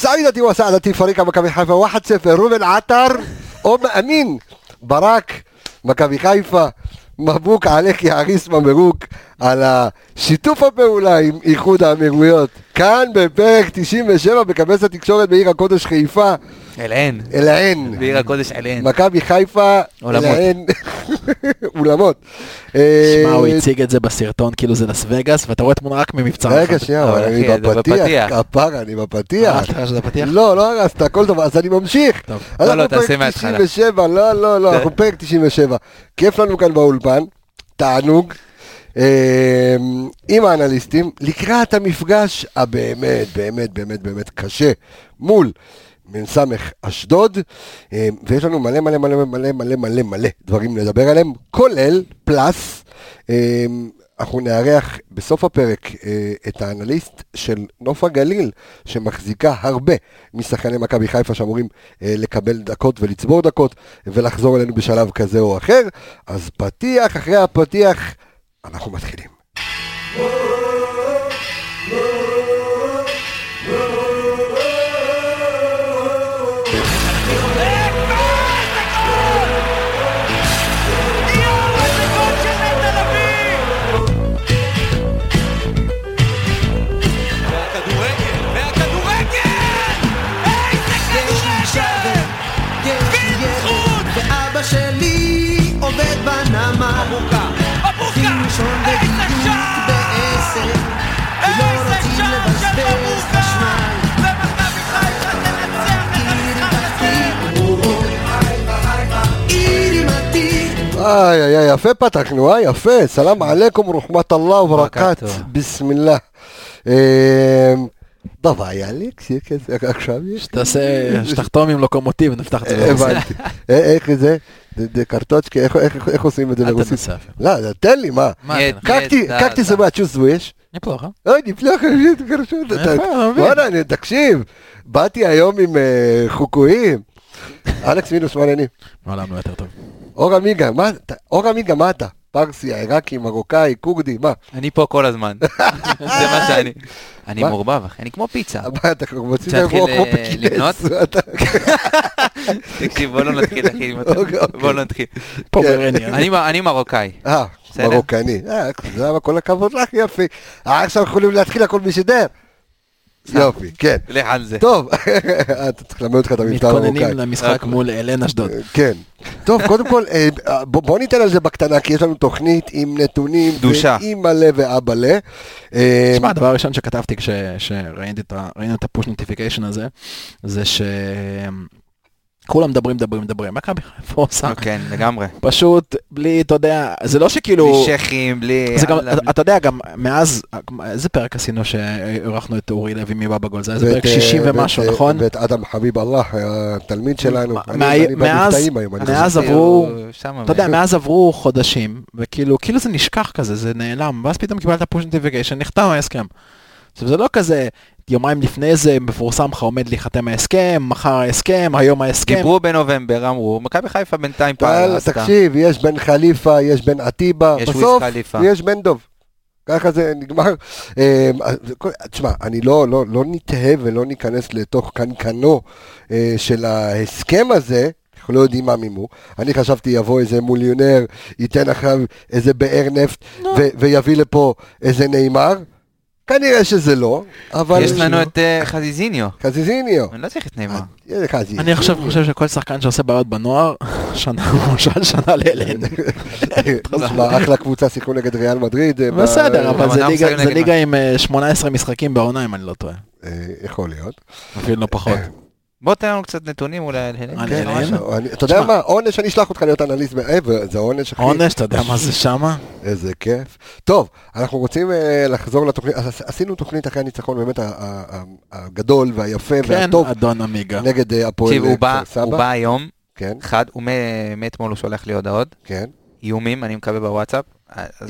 سعيدتي وسعادتي فريق مكابي حيفا 1-0 روبن عطر او مأمين ברק מכבי חיפה, מבוק עליך יעריס ממרוק על השיתוף הפעולה עם איחוד האמירויות. כאן בפרק 97 בכבש התקשורת בעיר הקודש חיפה. אליהן. בעיר הקודש אליהן. מכבי חיפה אליהן. אולמות. שמע, הוא הציג את זה בסרטון, כאילו זה לס וגאס, ואתה רואה תמונה רק ממבצע. רגע, שנייה, אני בפתיח. הפרה, אני בפתיח. לא, הרסת, הכל טוב, אז אני ממשיך. לא, תעשה מההתחלה. לא, אנחנו פרק 97. כיף לנו כאן באולפן, תענוג. עם האנליסטים, לקראת המפגש הבאמת, באמת, באמת, באמת קשה, מול מנסמך אשדוד, ויש לנו מלא מלא מלא מלא מלא מלא מלא דברים לדבר עליהם, כולל פלאס, אנחנו נארח בסוף הפרק את האנליסט של נוף הגליל, שמחזיקה הרבה משחקני מכבי חיפה שאמורים לקבל דקות ולצבור דקות, ולחזור אלינו בשלב כזה או אחר, אז פתיח, אחרי הפתיח, אנחנו מתחילים. יפה פתחנו, יפה, סלאם עליכום רחמת אללה וברכת, בסמיללה. דבע היה לי, עכשיו יש. שתחתום עם לוקומוטיב, נפתח את זה. הבנתי, איך זה? קרטוצ'קי, איך עושים את זה לרוסית? לא, תן לי, מה? קקתי זה מהצ'וס זוויש. נפלוחה. אוי, נפלוחה, תקשיב, באתי היום עם חוקויים. אלכס מינוס, מה נעני? מעולם לא יותר טוב. אור אמיגה, מה אתה? פרסי, עיראקי, מרוקאי, קורדי, מה? אני פה כל הזמן. זה מה שאני. אני מורבב, אחי. אני כמו פיצה. מה, אתה רוצים לבוא כמו פקינס? תקשיב, בוא לא נתחיל, אחי. בוא לא נתחיל. אני מרוקאי. מרוקני. זה היה כל הכבוד לך, יפי. עכשיו יכולים להתחיל הכל משדר. יופי, כן. לך על זה. טוב, אתה צריך למד אותך את המבטא המרוקאי. מתכוננים למשחק מול אלן אשדוד. כן. טוב, קודם כל, בואו ניתן על זה בקטנה, כי יש לנו תוכנית עם נתונים, עם מלא ואבא לה. תשמע, הדבר הראשון שכתבתי כשראינו את הפוש נוטיפיקיישן הזה, זה כולם מדברים, מה קרה פה עושה? כן, לגמרי. פשוט, בלי, אתה יודע, זה לא שכאילו... בלי שכים, בלי... אתה יודע, גם מאז, איזה פרק עשינו שערכנו את אורי לוי מבבא גול, זה היה פרק 60 ומשהו, נכון? ואת אדם חביב אללה, התלמיד שלנו, אני במסתאים היום. מאז עברו חודשים, וכאילו זה נשכח כזה, זה נעלם, ואז פתאום קיבלת פוש נוטיפיקיישן, נחתם ההסכם. זה לא כזה... יומיים לפני זה מפורסם לך עומד להיחתם ההסכם, מחר ההסכם, היום ההסכם. דיברו בנובמבר, אמרו, מכבי חיפה בינתיים פעלה עשתה. תקשיב, יש בן חליפה, יש בן עטיבה, בסוף יש בן דוב. ככה זה נגמר. תשמע, אני לא נתהב ולא ניכנס לתוך קנקנו של ההסכם הזה, אנחנו לא יודעים מה מימו. אני חשבתי יבוא איזה מוליונר, ייתן אחריו איזה באר נפט, ויביא לפה איזה נאמר. כנראה שזה לא, אבל... יש לנו את חזיזיניו. אני לא צריך את נאמר. אני עכשיו חושב שכל שחקן שעושה בעיות בנוער, שנה מושל, שנה לילן. אחלה קבוצה שיחקו נגד ריאל מדריד. בסדר, אבל זה ליגה עם 18 משחקים בעונה, אם אני לא טועה. יכול להיות. אפילו לא פחות. בוא תן לנו קצת נתונים אולי על הלן. אתה יודע מה, עונש, אני אשלח אותך להיות אנליסט, זה עונש אחי. עונש, אתה יודע מה זה שמה? איזה כיף. טוב, אנחנו רוצים לחזור לתוכנית, עשינו תוכנית אחרי הניצחון באמת הגדול והיפה והטוב. כן, אדון אמיגה. נגד הפועל כפר סבא. הוא בא היום, חד, הוא מאתמול הוא שולח לי הודעות. כן. איומים, אני מקבל בוואטסאפ.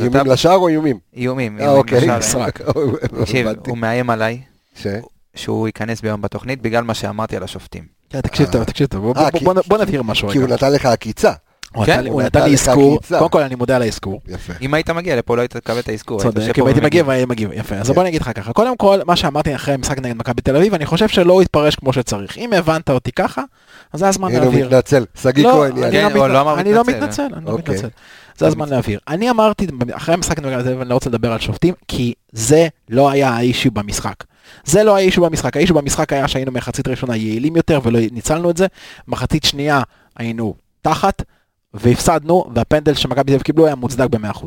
איומים לשער או איומים? איומים. אוקיי, מסרק. הוא מאיים עליי. שהוא ייכנס ביום בתוכנית, בגלל מה שאמרתי על השופטים. תקשיב טוב, בוא נבהיר משהו. כי הוא נתן לך הקיצה. הוא נתן לי עזכור, קודם כל אני מודה על העזכור. אם היית מגיע לפה לא היית תקבל את העזכור. צודק, אם הייתי מגיע והייתי מגיע, יפה. אז בוא נגיד לך ככה, קודם כל מה שאמרתי אחרי המשחק נגד מכבי תל אביב, אני חושב שלא התפרש כמו שצריך. אם הבנת אותי ככה, אז זה הזמן להעביר. אני לא מתנצל, סגי כהן. אני לא מתנצל, אני לא מתנצל. זה הזמן להעביר. אני אמרתי אחרי המשחק נגד מכבי תל אביב, אני לא רוצה לדבר על שופטים, כי זה לא היה האישיו במשחק. זה לא האישיו במשחק. האישיו במשחק היה שהיינו מחצית ראשונה יעילים יותר ולא ניצלנו את זה. מחצית שנייה היינו תחת. והפסדנו, והפנדל שמכבי תל אביב קיבלו היה מוצדק ב100%.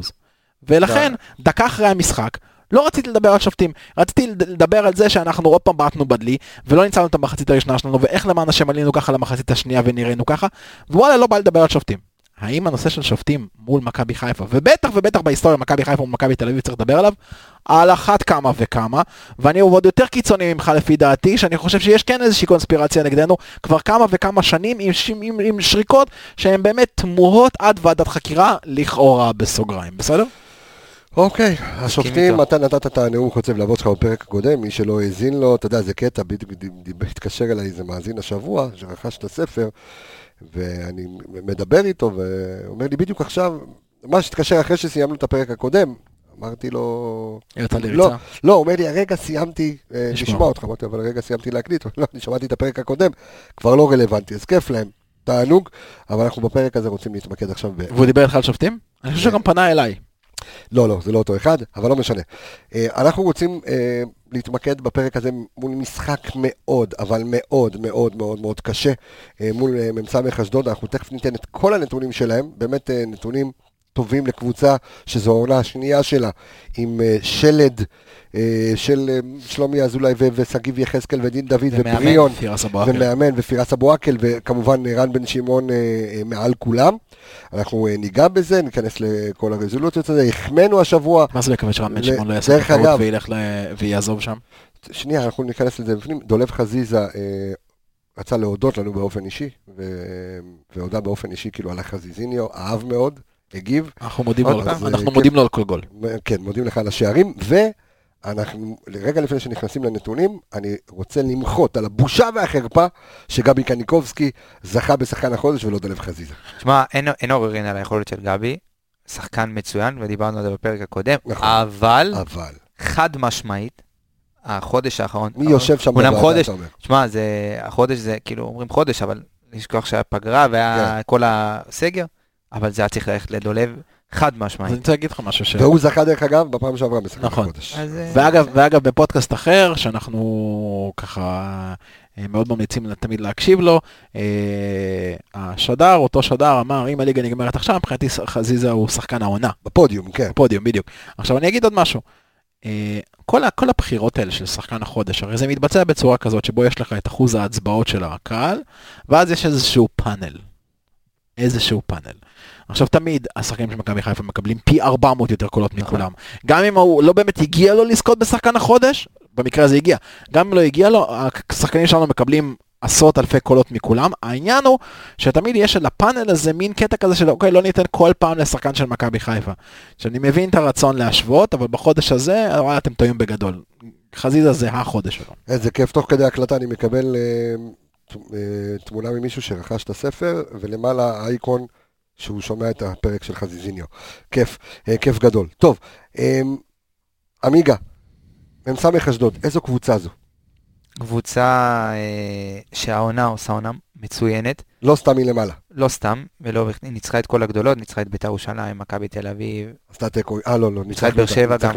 ולכן, דקה אחרי המשחק, לא רציתי לדבר על שופטים, רציתי לדבר על זה שאנחנו עוד פעם בעטנו בדלי, ולא ניצלנו את המחצית הראשונה שלנו, ואיך למען השם עלינו ככה למחצית השנייה ונראינו ככה, ווואלה, לא בא לדבר על שופטים. האם הנושא של שופטים מול מכבי חיפה, ובטח ובטח בהיסטוריה מכבי חיפה ומכבי תל אביב צריך לדבר עליו, על אחת כמה וכמה, ואני עוד יותר קיצוני ממך לפי דעתי, שאני חושב שיש כן איזושהי קונספירציה נגדנו, כבר כמה וכמה שנים עם שריקות שהן באמת תמוהות עד ועדת חקירה לכאורה בסוגריים, בסדר? אוקיי, השופטים, אתה נתת את הנאום חוצב לעבוד שלך בפרק הקודם, מי שלא האזין לו, אתה יודע, זה קטע, התקשר אליי איזה מאזין השבוע, שרכש את הספר, ואני מדבר איתו, ואומר לי בדיוק עכשיו, מה שהתקשר אחרי שסיימנו את הפרק הקודם, אמרתי לו... יצא לי ריצה? לא, אומר לי, הרגע סיימתי לשמוע אותך, אמרתי, אבל הרגע סיימתי להקליט, לא, אני שמעתי את הפרק הקודם, כבר לא רלוונטי, אז כיף להם, תענוג, אבל אנחנו בפרק הזה רוצים להתמקד עכשיו ב... והוא דיבר איתך על שופטים? אני חושב שגם פנה אליי. לא, לא, זה לא אותו אחד, אבל לא משנה. אנחנו רוצים להתמקד בפרק הזה מול משחק מאוד, אבל מאוד מאוד מאוד מאוד קשה, מול ממצמח אשדוד, אנחנו תכף ניתן את כל הנתונים שלהם, באמת נתונים טובים לקבוצה שזו העונה השנייה שלה, עם שלד של שלומי אזולאי וסגיב יחזקאל ודין דוד ובריון, ומאמן ופירס אבו אקל, וכמובן רן בן שמעון מעל כולם. אנחנו ניגע בזה, ניכנס לכל הרזולוציות הזה, החמנו השבוע. מה זה לקווה שרן בן שמעון לא יעשה תחרות ויעזוב שם? שנייה, אנחנו ניכנס לזה בפנים. דולב חזיזה רצה להודות לנו באופן אישי, והודה באופן אישי כאילו על החזיזיניו, אהב מאוד. הגיב. אנחנו מודים לו, אנחנו מודים לו על כל גול. כן, מודים לך על השערים, ואנחנו, לרגע לפני שנכנסים לנתונים, אני רוצה למחות על הבושה והחרפה שגבי קניקובסקי זכה בשחקן החודש ולא דולב חזיזה. תשמע, אין עוררין על היכולת של גבי, שחקן מצוין, ודיברנו על זה בפרק הקודם, אבל חד משמעית, החודש האחרון... מי יושב שם בוועדה, אתה אומר? תשמע, החודש זה, כאילו אומרים חודש, אבל יש כוח שהפגרה וכל הסגר, אבל זה היה צריך ללכת לדולב חד משמעית. אני רוצה להגיד לך משהו ש... והוא זכה דרך אגב בפעם שעברה בסדר החודש. ואגב בפודקאסט אחר, שאנחנו ככה מאוד ממליצים תמיד להקשיב לו, השדר, אותו שדר אמר, אם הליגה נגמרת עכשיו, מבחינתי חזיזה הוא שחקן העונה. בפודיום, כן. בפודיום, בדיוק. עכשיו אני אגיד עוד משהו. כל הבחירות האלה של שחקן החודש, הרי זה מתבצע בצורה כזאת, שבו יש לך את אחוז ההצבעות של הקהל, ואז יש איזשהו פאנל. איזשהו פאנל. עכשיו תמיד השחקנים של מכבי חיפה מקבלים פי 400 יותר קולות מכולם. גם אם הוא לא באמת הגיע לו לזכות בשחקן החודש, במקרה הזה הגיע. גם אם לא הגיע לו, השחקנים שלנו מקבלים עשרות אלפי קולות מכולם. העניין הוא שתמיד יש לפאנל הזה מין קטע כזה של אוקיי, לא ניתן כל פעם לשחקן של מכבי חיפה. שאני מבין את הרצון להשוות, אבל בחודש הזה, אתם טועים בגדול. חזיזה זה החודש שלו. איזה כיף, תוך כדי הקלטה אני מקבל... תמונה ממישהו שרכש את הספר, ולמעלה האייקון שהוא שומע את הפרק של חזיזיניו. כיף, כיף גדול. טוב, אמיגה, ממסמך אשדוד, איזו קבוצה זו? קבוצה שהעונה עושה עונה מצוינת. לא סתם היא למעלה. לא סתם, ולא, ניצחה את כל הגדולות, ניצחה את ביתר ירושלים, מכבי תל אביב. עשתה תיקו, לא, ניצחה את באר שבע גם.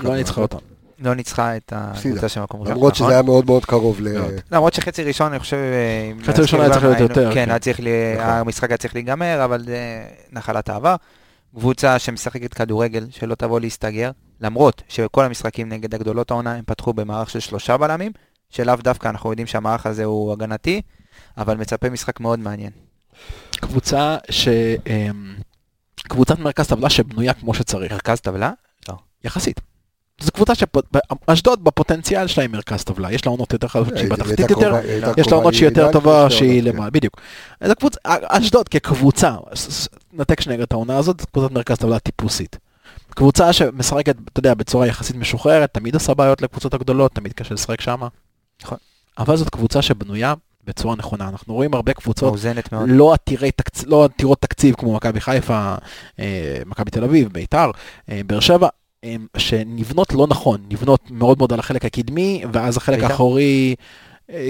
לא ניצחה אותם. לא ניצחה את הקבוצה של מקום ראשון. למרות שזה היה מאוד מאוד קרוב ל... למרות שחצי ראשון, אני חושב... חצי ראשון היה צריך להיות יותר. כן, המשחק היה צריך להיגמר, אבל זה נחלת העבר. קבוצה שמשחקת כדורגל, שלא תבוא להסתגר, למרות שבכל המשחקים נגד הגדולות העונה, הם פתחו במערך של 3 בלמים, שלאו דווקא אנחנו יודעים שהמערך הזה הוא הגנתי, אבל מצפה משחק מאוד מעניין. קבוצה ש... קבוצת מרכז טבלה שבנויה כמו שצריך. מרכז טבלה? לא. יחסית. זו קבוצה שאשדוד בפוטנציאל שלה היא מרכז טבלה, יש לה עונות יותר חלשות שהיא בתחתית יותר, יש לה עונות שהיא יותר טובה שהיא למעלה, בדיוק. אשדוד כקבוצה, נתק שנגד את העונה הזאת, זו קבוצת מרכז טבלה טיפוסית. קבוצה שמשחקת, אתה יודע, בצורה יחסית משוחררת, תמיד עושה בעיות לקבוצות הגדולות, תמיד קשה לשחק שמה. אבל זאת קבוצה שבנויה בצורה נכונה. אנחנו רואים הרבה קבוצות לא עתירות תקציב, כמו מכבי חיפה, מכבי תל אביב, ביתר, באר שבע, שנבנות לא נכון, נבנות מאוד מאוד על החלק הקדמי, ואז החלק האחורי,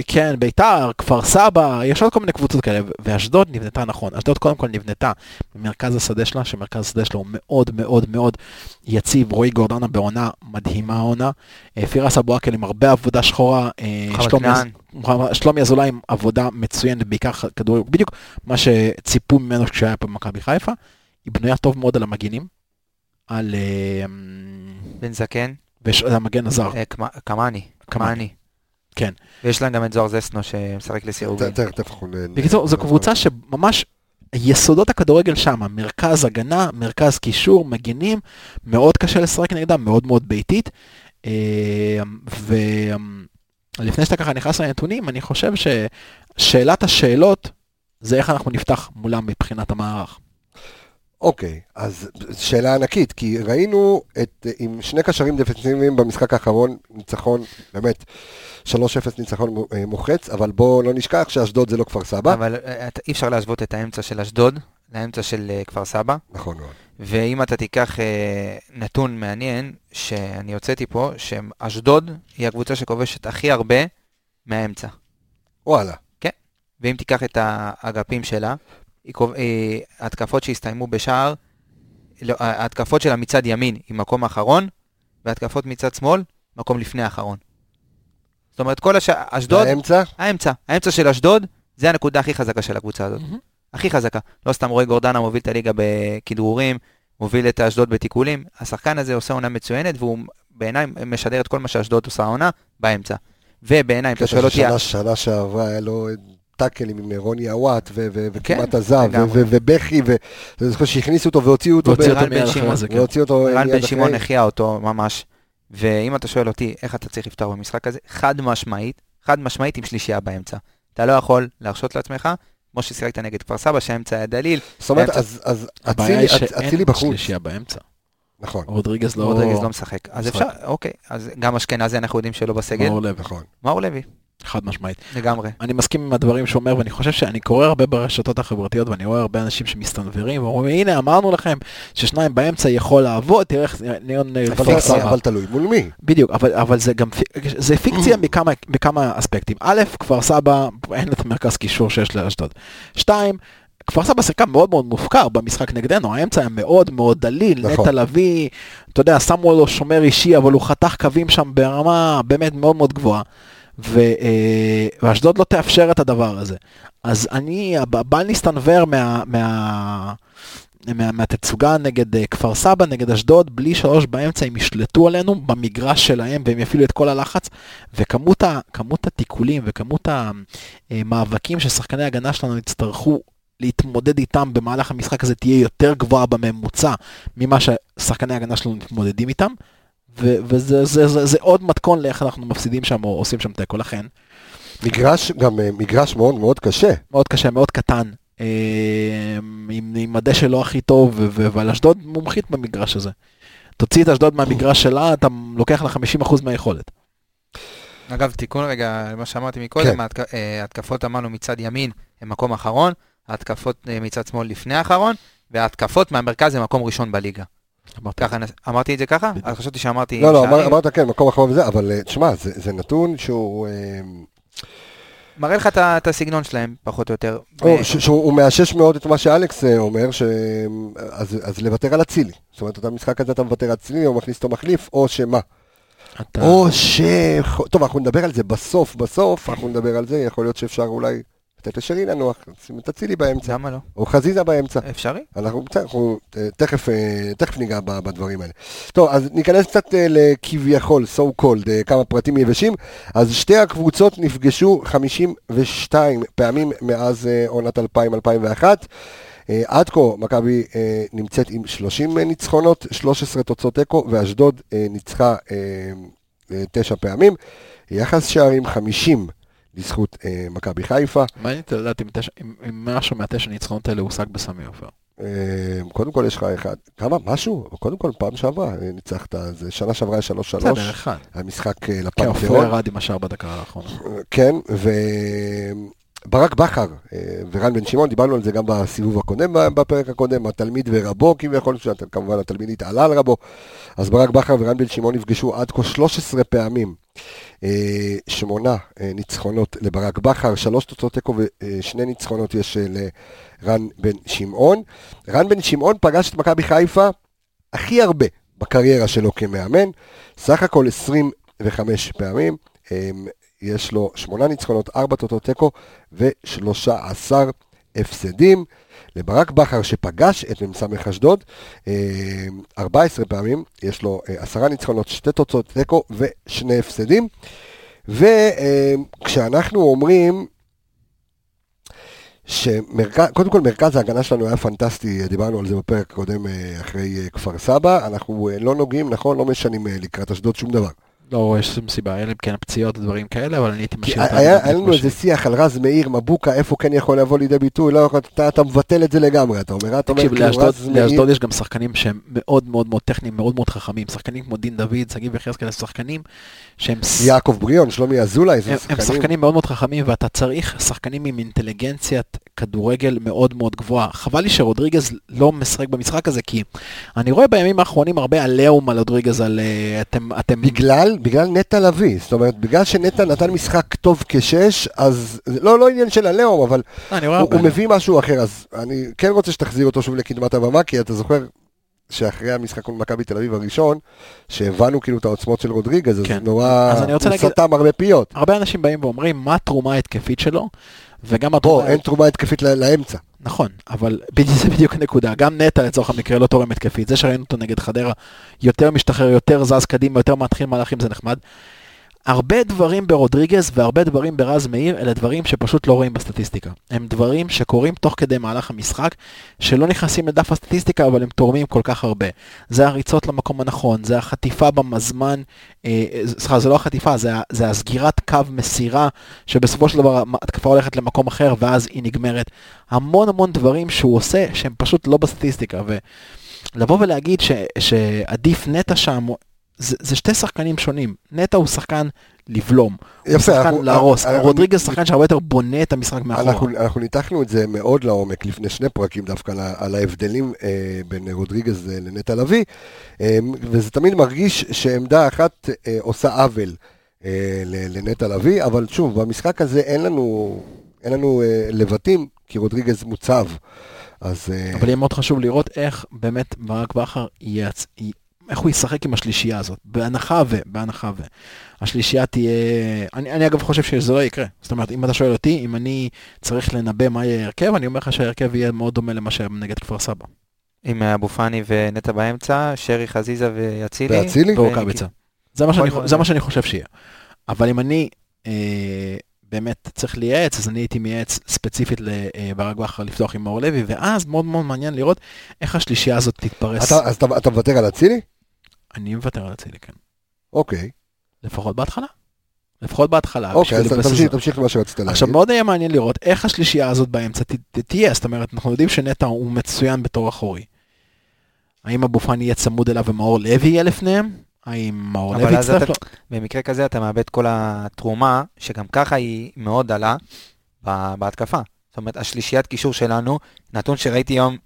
כן, ביתר, כפר סבא, יש עוד כל מיני קבוצות כאלה, ואשדוד נבנתה נכון. אשדוד קודם כל נבנתה במרכז השדה שלה, שמרכז השדה שלה הוא מאוד מאוד מאוד יציב. רוי גורדנה בעונה מדהימה עונה, פירס אבו אקל עם הרבה עבודה שחורה, שלומי אזולאי עם עבודה מצוינת, בעיקר כדורי, בדיוק מה שציפו ממנו כשהיה פה במכבי חיפה. היא בנויה טוב מאוד על המגינים, על בן זקן, המגן הזר. כמאני. כן. ויש להם גם את זוהר זסנו שמשחק לסירוגי. בקיצור, זו קבוצה שממש יסודות הכדורגל שם, מרכז הגנה, מרכז קישור, מגינים, מאוד קשה לשחק נגדה, מאוד מאוד ביתית. ולפני שאתה ככה נכנס לנתונים, אני חושב ששאלת השאלות זה איך אנחנו נפתח מולם מבחינת המערך. אוקיי, אז שאלה ענקית, כי ראינו עם שני קשרים דפנסיביים במשחק האחרון, ניצחון, באמת, 3-0 ניצחון מוחץ, אבל בואו לא נשכח שאשדוד זה לא כפר סבא. אבל אי אפשר להשוות את האמצע של אשדוד לאמצע של כפר סבא. נכון מאוד. ואם אתה תיקח נתון מעניין, שאני יוצאתי פה, שאשדוד היא הקבוצה שכובשת הכי הרבה מהאמצע. וואלה. כן, ואם תיקח את האגפים שלה, התקפות שהסתיימו בשער, התקפות שלה מצד ימין היא מקום האחרון, והתקפות מצד שמאל, מקום לפני האחרון. זאת אומרת, כל אשדוד, האמצע של אשדוד, זה הנקודה הכי חזקה של הקבוצה הזאת. הכי חזקה. לא סתם רוי גורדנה מוביל את הליגה בכדרורים, מוביל את אשדוד בתיקולים. השחקן הזה עושה עונה מצוינת, והוא בעיניי משדר את כל מה שאשדוד עושה עונה באמצע. ובעיניי, תשאל אותי... שנה שעברה היה לו... טאקלים עם רוני אוואט וכמעט עזב ובכי שהכניסו אותו והוציאו אותו רן בן שמעון החייה אותו ממש. ואם אתה שואל אותי איך אתה צריך לפתור במשחק הזה, חד משמעית עם שלישייה באמצע. אתה לא יכול להרשות לעצמך כמו ששיחקת נגד כפר סבא שהאמצע היה דליל. זאת אומרת, אז אצילי בחוץ, שלישייה באמצע, נכון, רודריגז לא משחק, אז אפשר, אוקיי, אז גם אשכנזי אנחנו יודעים שלא בסגל, מאור לוי חד משמעית. לגמרי. אני מסכים עם הדברים שאומר, ואני חושב שאני קורא הרבה ברשתות החברתיות, ואני רואה הרבה אנשים שמסתנברים, ואומרים, הנה, אמרנו לכם ששניים באמצע יכול לעבוד, תראה איך ניון... אבל תלוי מול מי. בדיוק, אבל זה גם... זה פיקציה בכמה אספקטים. א', כפר סבא, אין את מרכז קישור שיש לאשדוד. 2, כפר סבא שיחקה מאוד מאוד מופקר במשחק נגדנו, האמצע היה מאוד מאוד דליל, נטע לוי, אתה יודע, שמו לו שומר אישי, אבל הוא חתך קווים שם ברמה באמת מאוד מאוד גבוהה. ואשדוד לא תאפשר את הדבר הזה. אז אני בא להסתנבר מהתצוגה נגד כפר סבא, נגד אשדוד, בלי 3 באמצע. הם ישלטו עלינו במגרש שלהם, והם יפעילו את כל הלחץ, וכמות התיקולים וכמות המאבקים ששחקני הגנה שלנו יצטרכו להתמודד איתם במהלך המשחק הזה תהיה יותר גבוהה בממוצע ממה ששחקני הגנה שלנו מתמודדים איתם. וזה עוד מתכון לאיך אנחנו מפסידים שם או עושים שם תיקו. לכן מגרש, גם מגרש מאוד מאוד קשה, מאוד קשה, מאוד קטן, עם הדשא לא הכי טוב, ועל אשדוד מומחית במגרש הזה. תוציא את אשדוד מהמגרש שלה, אתה לוקח לה 50% מהיכולת. אגב, תיקון רגע מה שאמרתי מקודם, ההתקפות אמרנו מצד ימין הם מקום אחרון, ההתקפות מצד שמאל לפני האחרון, וההתקפות מהמרכז הם מקום ראשון בליגה. אמרתי את זה ככה? אז חשבתי שאמרתי... לא, אמרת כן, מקום אחרון וזה, אבל תשמע, זה נתון שהוא... מראה לך את הסגנון שלהם, פחות או יותר. שהוא מאשש מאוד את מה שאלכס אומר, אז לוותר על הצילי. זאת אומרת, אתה משחק כזה, אתה מוותר על צילי, או מכניס אותו מחליף, או שמה? או ש... טוב, אנחנו נדבר על זה בסוף, אנחנו נדבר על זה, יכול להיות שאפשר אולי... לתת לשירי לנוח, תציל לי באמצע. למה לא? או חזיזה באמצע. אפשרי? אנחנו תכף ניגע בדברים האלה. טוב, אז ניכנס קצת לכביכול, so called, כמה פרטים יבשים. אז שתי הקבוצות נפגשו 52 פעמים מאז עונת 2000-2001. עד כה, מכבי נמצאת עם 30 ניצחונות, 13 תוצאות תיקו, ואשדוד ניצחה 9 פעמים. יחס שערים 50. לזכות מכבי חיפה. מה אני יודעת אם משהו מהתשע ניצחונות האלה הושג בסמי עופר? קודם כל יש לך אחד. כמה? משהו? קודם כל פעם שעברה ניצחת. שנה שעברה 3-3. זה אחד. המשחק לפנתיאון. כן, עופר ירד עם השאר בדקה האחרונה. כן, ברק בכר ורן בן שמעון, דיברנו על זה גם בסיבוב הקודם, בפרק הקודם, התלמיד ורבו, כביכול, כמובן התלמיד התעלה על רבו, אז ברק בכר ורן בן שמעון נפגשו עד כה 13 פעמים, 8 ניצחונות לברק בכר, 3 תוצאות תיקו ו2 ניצחונות יש לרן בן שמעון. רן בן שמעון פגש את מכבי חיפה הכי הרבה בקריירה שלו כמאמן, סך הכל 25 פעמים, יש לו 8 ניצחונות, 4 תוצאות תיקו ו13 הפסדים. לברק בכר שפגש את ממסמך אשדוד 14 פעמים, יש לו 10 ניצחונות, 2 תוצאות תיקו ו2 הפסדים. וכשאנחנו אומרים קודם כל מרכז ההגנה שלנו היה פנטסטי, דיברנו על זה בפרק קודם אחרי כפר סבא, אנחנו לא נוגעים, נכון, לא משנים לקראת אשדוד שום דבר. לא, יש שום סיבה, אלה כן הפציעות ודברים כאלה, אבל אני הייתי משאיר אותם. היה לנו איזה שיח על רז מאיר, מבוקה, איפה כן יכול לבוא לידי ביטוי, לא, אתה מבטל את זה לגמרי, אתה אומר, לאשדוד יש גם שחקנים שהם מאוד מאוד מאוד טכניים, מאוד מאוד חכמים, שחקנים כמו דין דוד, שגיב יחזקאל, כאלה שחקנים שהם... יעקב בריאון, שלומי אזולאי, הם שחקנים מאוד מאוד חכמים, ואתה צריך שחקנים עם אינטליגנציית כדורגל מאוד מאוד גבוהה. חבל לי שרודריגז לא משחק במשחק הזה, כי אני רואה בימים האחרונים הרבה עליהום על רודריגז, על אתם בגלל נטה לוי, זאת אומרת, בגלל שנטה נתן משחק טוב כשש, אז לא עניין של הלאום, אבל הוא מביא משהו אחר, אז אני כן רוצה שתחזיר אותו שוב לקדמת הבמה, כי אתה זוכר שאחרי המשחק מול מכבי תל אביב הראשון, שהבנו כאילו את העוצמות של רודריגז, אז נורא, הוא סתם הרבה פיות. הרבה אנשים באים ואומרים, מה התרומה ההתקפית שלו, וגם התרומה... אין תרומה התקפית לאמצע. נכון, אבל זה בדיוק הנקודה, גם נטע לצורך המקרה לא תורם התקפית, זה שראינו אותו נגד חדרה, יותר משתחרר, יותר זז קדימה, יותר מתחיל מהלכים, זה נחמד. הרבה דברים ברודריגז והרבה דברים ברז מאיר, אלה דברים שפשוט לא רואים בסטטיסטיקה. הם דברים שקורים תוך כדי מהלך המשחק, שלא נכנסים לדף הסטטיסטיקה, אבל הם תורמים כל כך הרבה. זה הריצות למקום הנכון, זה החטיפה במזמן, זה לא החטיפה, זה הסגירת קו מסירה, שבסופו של דבר התקפה הולכת למקום אחר, ואז היא נגמרת. המון המון דברים שהוא עושה, שהם פשוט לא בסטטיסטיקה. ולבוא ולהגיד שעדיף נטע שם, זה שתי שחקנים שונים. נטע הוא שחקן לבלום, הוא שחקן להרוס. רודריגז שחקן שהרבה יותר בונה את המשחק מאחור. אנחנו ניתחנו את זה מאוד לעומק לפני 2 פרקים דווקא על ההבדלים בין רודריגז לנטע לוי, וזה תמיד מרגיש שעמדה אחת עושה עוול לנטע לוי, אבל שוב, במשחק הזה אין לנו לבטים, כי רודריגז מוצב. אבל יהיה מאוד חשוב לראות איך באמת ברק בכר איך הוא ישחק עם השלישייה הזאת, בהנחה ו. השלישייה תהיה, אני אגב חושב שזה לא יקרה, זאת אומרת, אם אתה שואל אותי, אם אני צריך לנבא מה יהיה הרכב, אני אומר לך שההרכב יהיה מאוד דומה למה שהיה נגד כפר סבא. עם אבו פני ונטע באמצע, שרי, חזיזה ויצילי. ורוקאביצה. זה מה שאני חושב שיהיה. אבל אם אני באמת צריך לייעץ, אז אני הייתי מייעץ ספציפית לברק בכר לפתוח עם אור לוי, ואז מאוד מאוד מעניין לראות איך השלישייה הזאת תתפרס. אז אתה מוותר על הצילי? אני מוותר על הצילי, כן. אוקיי. לפחות בהתחלה. אוקיי, אז תמשיך למה שרצית להגיד. עכשיו מאוד היה מעניין לראות איך השלישייה הזאת באמצע תהיה, זאת אומרת, אנחנו יודעים שנטע הוא מצוין בתור אחורי. האם אבו פאני יהיה צמוד אליו ומאור לוי יהיה לפניהם? אבל אז אתה, במקרה כזה אתה מאבד כל התרומה, שגם ככה היא מאוד עלה בהתקפה. זאת אומרת, השלישיית קישור שלנו, נתון שראיתי יום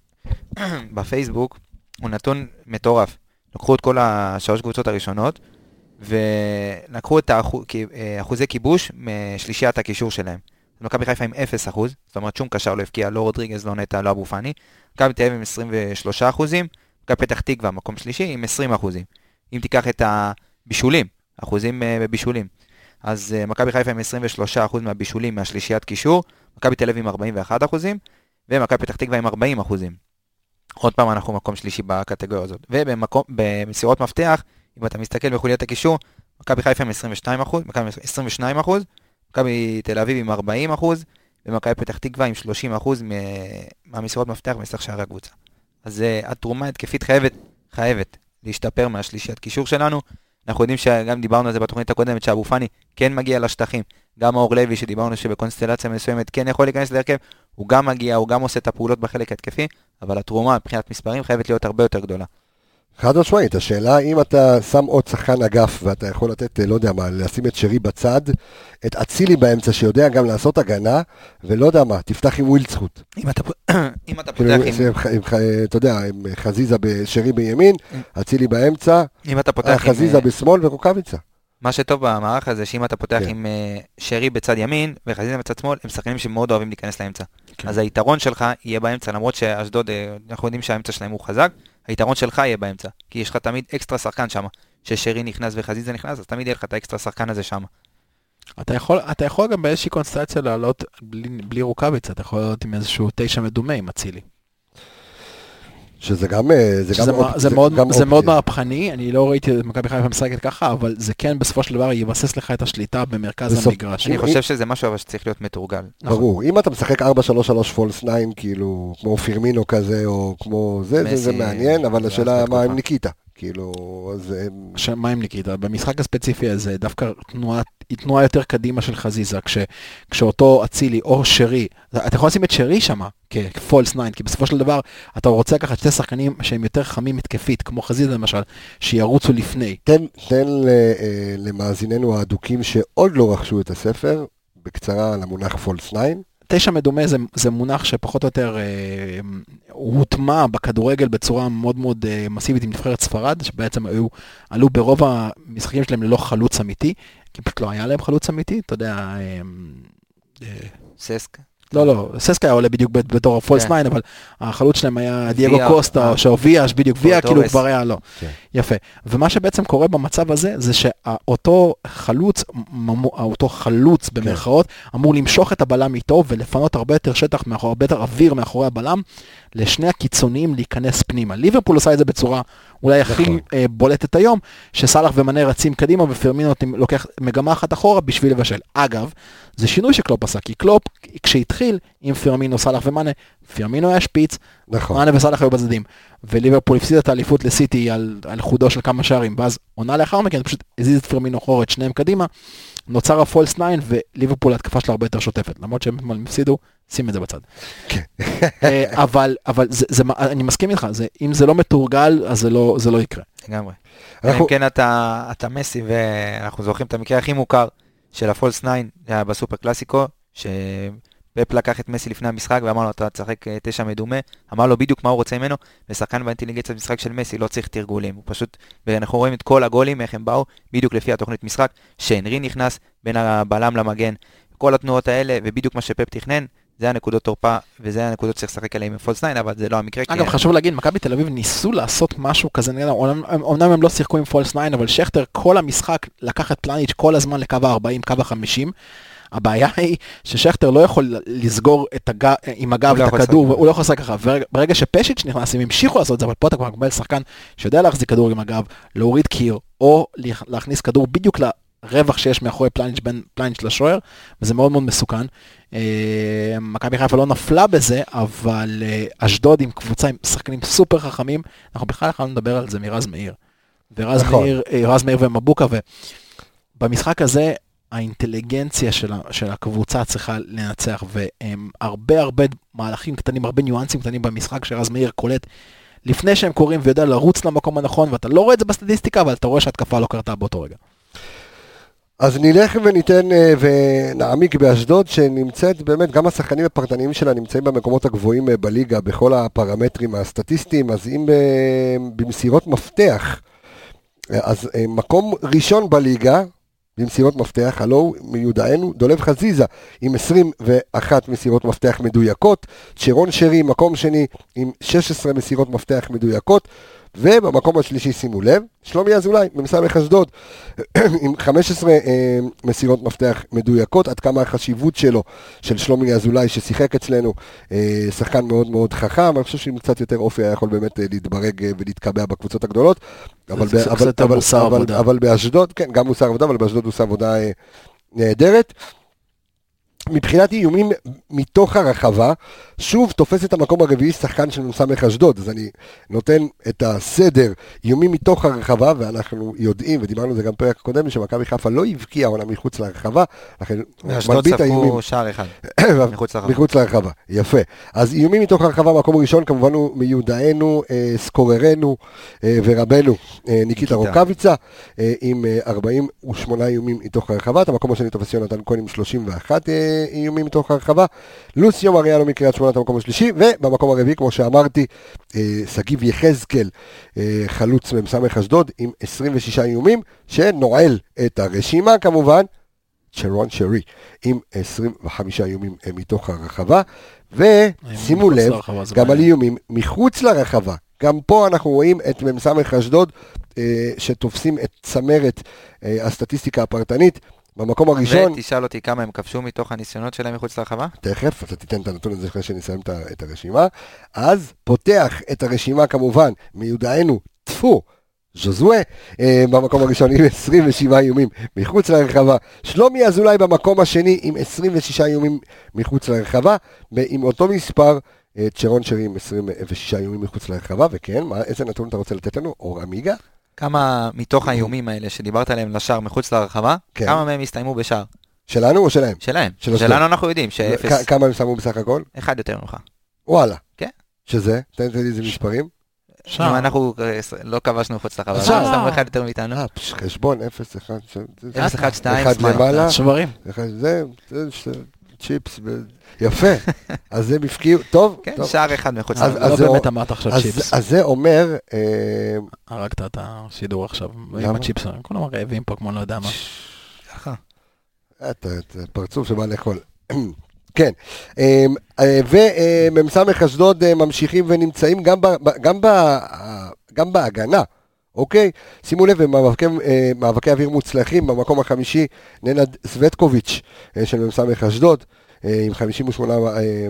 בפייסבוק, הוא נתון מטורף. לקחו את כל 3 קבוצות הראשונות, ולקחו את אחוזי כיבוש משלישיית הקישור שלהם. מכבי חיפה עם 0%, זאת אומרת שום קשר לא הפקיע, לא רודריגז, לא נטע, לא אבו פני. מכבי תל אביב עם 23%, מכבי פתח תקווה, מקום שלישי, עם 20%. אם תיקח את הבישולים, אחוזים בבישולים, אז מכבי חיפה עם 23% מהבישולים מהשלישיית קישור, מכבי תל אביב עם 41%, ומכבי פתח תקווה עם 40%. עוד פעם אנחנו מקום שלישי בקטגוריה הזאת. ובמסירות מפתח, אם אתה מסתכל בחוליית הקישור, מכבי חיפה עם 22%, מכבי תל אביב עם 40%, ומכבי פתח תקווה עם 30% מהמסירות מפתח מסך שערי הקבוצה. אז התרומה התקפית חייבת. להשתפר מהשלישיית קישור שלנו. אנחנו יודעים שגם דיברנו על זה בתוכנית הקודמת, שאבו פני כן מגיע לשטחים. גם אור לוי שדיברנו שבקונסטלציה מסוימת כן יכול להיכנס להרכב, הוא גם מגיע, הוא גם עושה את הפעולות בחלק התקפי, אבל התרומה מבחינת מספרים חייבת להיות הרבה יותר גדולה. חד או שמועית, השאלה אם אתה שם עוד שחקן אגף ואתה יכול לתת, לא יודע מה, לשים את שרי בצד, את אצילי באמצע שיודע גם לעשות הגנה, ולא יודע מה, תפתח עם ווילצחוט. אם אתה פותח עם... אתה יודע, עם חזיזה בשרי בימין, אצילי באמצע, חזיזה בשמאל ורוקביצה. מה שטוב במערך הזה, שאם אתה פותח עם שרי בצד ימין וחזיזה בצד שמאל, הם שחקנים שמאוד אוהבים להיכנס לאמצע. אז היתרון שלך יהיה באמצע, למרות שאשדוד, אנחנו יודעים שהאמצע שלהם הוא חזק, היתרון שלך יהיה באמצע, כי יש לך תמיד אקסטרה שחקן שם, ששרי נכנס וחזיזה נכנס, אז תמיד יהיה לך את האקסטרה שחקן הזה שם. אתה יכול גם באיזושהי קונסטלציה לעלות בלי רוקביץ', אתה יכול לעלות עם איזשהו 9 מדומה עם אצילי. שזה גם... זה מאוד מהפכני, אני לא ראיתי את מכבי חיפה משחקת ככה, אבל זה כן בסופו של דבר יבסס לך את השליטה במרכז המגרש. אני חושב שזה משהו אבל שצריך להיות מתורגל. ברור, אם אתה משחק 4-3-3 פולס 9, כאילו כמו פירמינו כזה או כמו זה, זה מעניין, אבל השאלה מה עם ניקיטה, כאילו... מה עם ניקיטה? במשחק הספציפי הזה דווקא תנועה יותר קדימה של חזיזה, כשאותו אצילי או שרי, אתה יכול לשים את שרי שמה, כפולס 9, כי בסופו של דבר אתה רוצה ככה שתי שחקנים שהם יותר חמים מתקפית, כמו חזיזה למשל, שירוצו לפני. תן למאזיננו האדוקים שעוד לא רכשו את הספר, בקצרה על המונח פולס 9. 9 מדומה זה מונח שפחות או יותר הוטמע בכדורגל בצורה מאוד מאוד מסיבית עם נבחרת ספרד, שבעצם עלו ברוב המשחקים שלהם ללא חלוץ אמיתי, כי פשוט לא היה להם חלוץ אמיתי, אתה יודע... ססק. לא, ססקה היה עולה בדיוק בתור הפולס 9, אבל החלוץ שלהם היה דייגו קוסטה, שאוויאש, בדיוק ויה, כאילו כבר היה לא. יפה. ומה שבעצם קורה במצב הזה, זה שאותו חלוץ במרכאות, אמור למשוך את הבלם איתו, ולפנות הרבה יותר שטח, הרבה יותר אוויר מאחורי הבלם, לשני הקיצוניים להיכנס פנימה. ליברפול עושה את זה בצורה אולי הכי בולטת היום, שסלח ומנה רצים קדימה, ופירמינו לוקח מגמה אחת אחורה בשביל לבשל. אגב, זה שינוי שקלופ עשה, כי קלופ, כשהתחיל עם פירמינו, סלח ומנה, פירמינו היה שפיץ, מנה וסלח היו בצדדים, וליברפול הפסיד את האליפות לסיטי על חודו של כמה שערים, ואז עונה לאחר מכן, פשוט הזיז את פירמינו אחורה, את שניהם קדימה, נוצר הפולס 9, וליברפול התקפה שלה הרבה יותר שוטפת, למרות שהם מפסידו, שים את זה בצד. אבל אני מסכים איתך, אם זה לא מתורגל, אז זה לא יקרה. לגמרי. אם כן אתה מסי, ואנחנו זוכרים את המקרה הכי מוכר של הפולס 9 בסופר קלאסיקו, שפפ לקח את מסי לפני המשחק, ואמר לו, אתה תשחק 9 מדומה, אמר לו בדיוק מה הוא רוצה ממנו, ושחקן באינטליגנציה במשחק של מסי, לא צריך תרגולים, הוא פשוט, ואנחנו רואים את כל הגולים, איך הם באו, בדיוק לפי התוכנית משחק, שהנרי נכנס בין הבלם למגן, כל התנועות האלה, ובדיוק מה שפפ תכנן, זה הנקודות תורפה, וזה הנקודות צריך לשחק עליהם עם פולס 9, אבל זה לא המקרה. אגב, חשוב להגיד, מכבי תל אביב ניסו לעשות משהו כזה, אומנם הם לא שיחקו עם פולס 9, אבל שכתר כל המשחק לקח את פלניץ' כל הזמן לקו ה-40, קו ה-50, הבעיה היא ששכתר לא יכול לסגור עם הגב את הכדור, הוא לא יכול לעשות ככה, ברגע שפשיץ' נכנס, הם המשיכו לעשות את זה, אבל פה אתה כבר מקבל שחקן שיודע להחזיק כדור עם הגב, להוריד קיר, או להכניס כדור בדיוק רווח שיש מאחורי פלניץ' בין פלניץ' לשוער, וזה מאוד מאוד מסוכן. מכבי חיפה לא נפלה בזה, אבל אשדוד עם קבוצה עם שחקנים סופר חכמים, אנחנו בכלל יכולנו לדבר על זה מרז מאיר. ורז מאיר ומבוקה, ובמשחק הזה האינטליגנציה של הקבוצה צריכה לנצח, והרבה הרבה מהלכים קטנים, הרבה ניואנסים קטנים במשחק שרז מאיר קולט, לפני שהם קוראים ויודע לרוץ למקום הנכון, ואתה לא רואה את זה בסטטיסטיקה, אבל אתה רואה שההתקפה לא קרתה באותו רגע. אז נלך וניתן ונעמיק באשדוד שנמצאת באמת, גם השחקנים הפרטניים שלה נמצאים במקומות הגבוהים בליגה, בכל הפרמטרים הסטטיסטיים, אז אם במסירות מפתח, אז מקום ראשון בליגה, במסירות מפתח, הלו מיודענו, דולב חזיזה עם 21 מסירות מפתח מדויקות, צ'רון שרי מקום שני עם 16 מסירות מפתח מדויקות, ובמקום השלישי, שימו לב, שלומי אזולאי, ממסע אשדוד, עם 15 מסירות מפתח מדויקות, עד כמה החשיבות שלו, של שלומי אזולאי, ששיחק אצלנו, שחקן מאוד מאוד חכם, אני חושב שעם קצת יותר אופי היה יכול באמת להתברג ולהתקבע בקבוצות הגדולות, אבל באשדוד, כן, גם מוסר עבודה, אבל באשדוד מוסר עבודה נהדרת, מבחינת איומים מתוך הרחבה, שוב תופס את המקום הרביעי שחקן של נוסמך אשדוד, אז אני נותן את הסדר, איומים מתוך הרחבה, ואנחנו יודעים, ודיברנו זה גם פרק קודם, שמכבי חיפה לא הבקיעה עונה מחוץ לרחבה, לכן מרבית האיומים... שער אחד, מחוץ לרחבה, יפה. אז איומים מתוך הרחבה, מקום ראשון, כמובן הוא מיודענו, סקוררנו ורבנו, ניקיטה רוקביצה, עם 48 איומים מתוך הרחבה, את המקום השני תופס יונתן כהן עם 31 איומים מתוך הרחבה, לוסיום אריאלו מקריית שמונה את המקום השלישי, ובמקום הרביעי, כמו שאמרתי, סגיב יחזקאל, חלוץ ממסמך אשדוד, עם 26 איומים, שנועל את הרשימה כמובן, צ'רון שרי, עם 25 איומים מתוך הרחבה, ושימו לב, גם על איומים מחוץ לרחבה, גם פה אנחנו רואים את ממסמך אשדוד, שתופסים את צמרת הסטטיסטיקה הפרטנית, במקום הראשון... ותשאל אותי כמה הם כבשו מתוך הניסיונות שלהם מחוץ לרחבה? תכף, אתה תיתן את הנתון הזה אחרי שנסיים את הרשימה. אז פותח את הרשימה כמובן, מיודענו, תפו, ז'וזווה, במקום הראשון עם 27 איומים מחוץ לרחבה. שלומי אזולאי במקום השני עם 26 איומים מחוץ לרחבה, ועם אותו מספר... צ'רון שרי עם 26 איומים מחוץ לרחבה, וכן, איזה נתון אתה רוצה לתת לנו? אור אמיגה? כמה מתוך האיומים האלה שדיברת עליהם לשער מחוץ לרחבה, כמה מהם הסתיימו בשער? שלנו או שלהם? שלהם. שלנו אנחנו יודעים שאפס... כמה הם סיימו בסך הכל? אחד יותר ממך. וואלה. כן. שזה? תן לי איזה מספרים? אנחנו לא כבשנו מחוץ לרחבה, סתם אחד יותר מאיתנו. חשבון, 0, 1, 2, 1 למעלה. שברים. זה... צ'יפס, יפה, אז זה מפקיעו, טוב, כן, שער אחד מחוץ, לא באמת אמרת עכשיו צ'יפס, אז זה אומר, הרגת את השידור עכשיו, עם הצ'יפס, כולם רעבים פה כמו לא יודע מה, ככה, פרצוף שבא לאכול, כן, וממסמך אשדוד ממשיכים ונמצאים גם בהגנה, אוקיי, שימו לב, מאבקי אוויר מוצלחים, במקום החמישי ננד סווטקוביץ' של ממסמך אשדוד, עם 58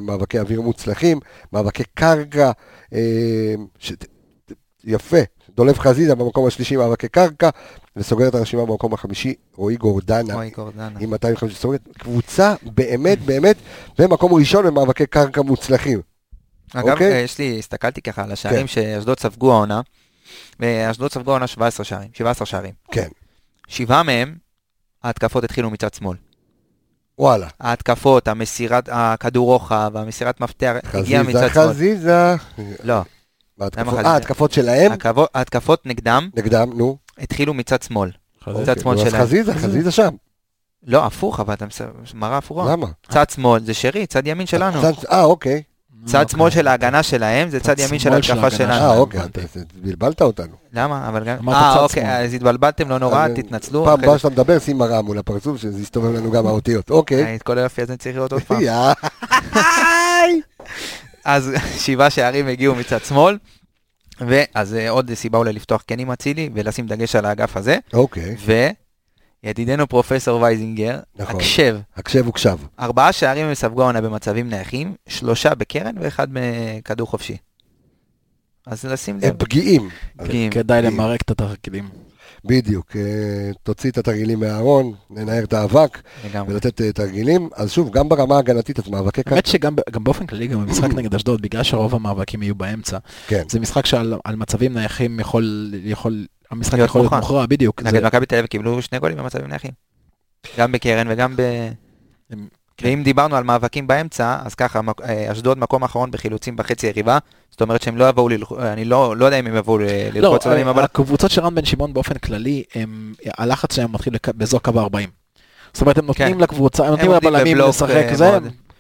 מאבקי אוויר מוצלחים, מאבקי קרקע, יפה, דולב חזיזה במקום השלישי מאבקי קרקע, וסוגרת הרשימה במקום החמישי, רועי גורדנה, עם 250, סוגרת קבוצה באמת באמת, במקום ראשון במאבקי קרקע מוצלחים. אגב, אוקיי? הסתכלתי ככה על השערים שאשדוד ספגו העונה, באשדוד ספגו עונה 17 שערים. כן. 7 מהם, ההתקפות התחילו מצד שמאל. וואלה. ההתקפות, המסירת, הכדור רוחב, המסירת מפתח, הגיעה מצד שמאל. חזיזה. לא. ההתקפות שלהם? ההתקפות נגדם. נגדם, נו. התחילו מצד שמאל. מצד שמאל שלהם. חזיזה שם. לא, הפוך, אבל אתה מראה הפוכה. למה? צד שמאל, זה שרי, צד ימין שלנו. אוקיי. צד שמאל של ההגנה שלהם, זה צד ימין של ההתקפה שלנו. אוקיי, בלבלת אותנו. למה? אבל גם... אוקיי, אז התבלבלתם, לא נורא, תתנצלו. פעם באה שאתה מדבר, שים מראה מול הפרצוף, שזה יסתובב לנו גם האותיות. אוקיי. את כל היפי הזה צריך לראות עוד פעם. אז 7 שערים הגיעו מצד שמאל, ואז עוד סיבה אולי לפתוח כן עם הצילי, ולשים דגש על האגף הזה. אוקיי. ידידנו פרופסור וייזינגר, הקשב. 4 שערים הם ספגו עונה במצבים נייחים, 3 בקרן ו1 בכדור חופשי. אז לשים... פגיעים. כדאי למרק את התרגילים. בדיוק, תוציא את התרגילים מהארון, לנער את האבק, ולתת תרגילים, אז שוב, גם ברמה ההגנתית, אז מאבקי קרקע. באמת שגם באופן כללי, גם במשחק נגד אשדוד, בגלל שרוב המאבקים יהיו באמצע, זה משחק שעל מצבים נייחים יכול המשחק יכול להיות מוכרע, בדיוק. נגד מכבי תל אביב קיבלו 2 גולים במצבים נייחים. גם בקרן וגם ב... ואם דיברנו על מאבקים באמצע, אז ככה, אשדוד מקום אחרון בחילוצים בחצי יריבה, זאת אומרת שהם לא יבואו ללחוץ, אני לא יודע אם הם יבואו ללחוץ עליהם, אבל... הקבוצות של רן בן שמעון באופן כללי, הלחץ שלהם מתחיל באזור קו 40. זאת אומרת, הם נותנים לקבוצה, הם נותנים לבלמים לשחק זה,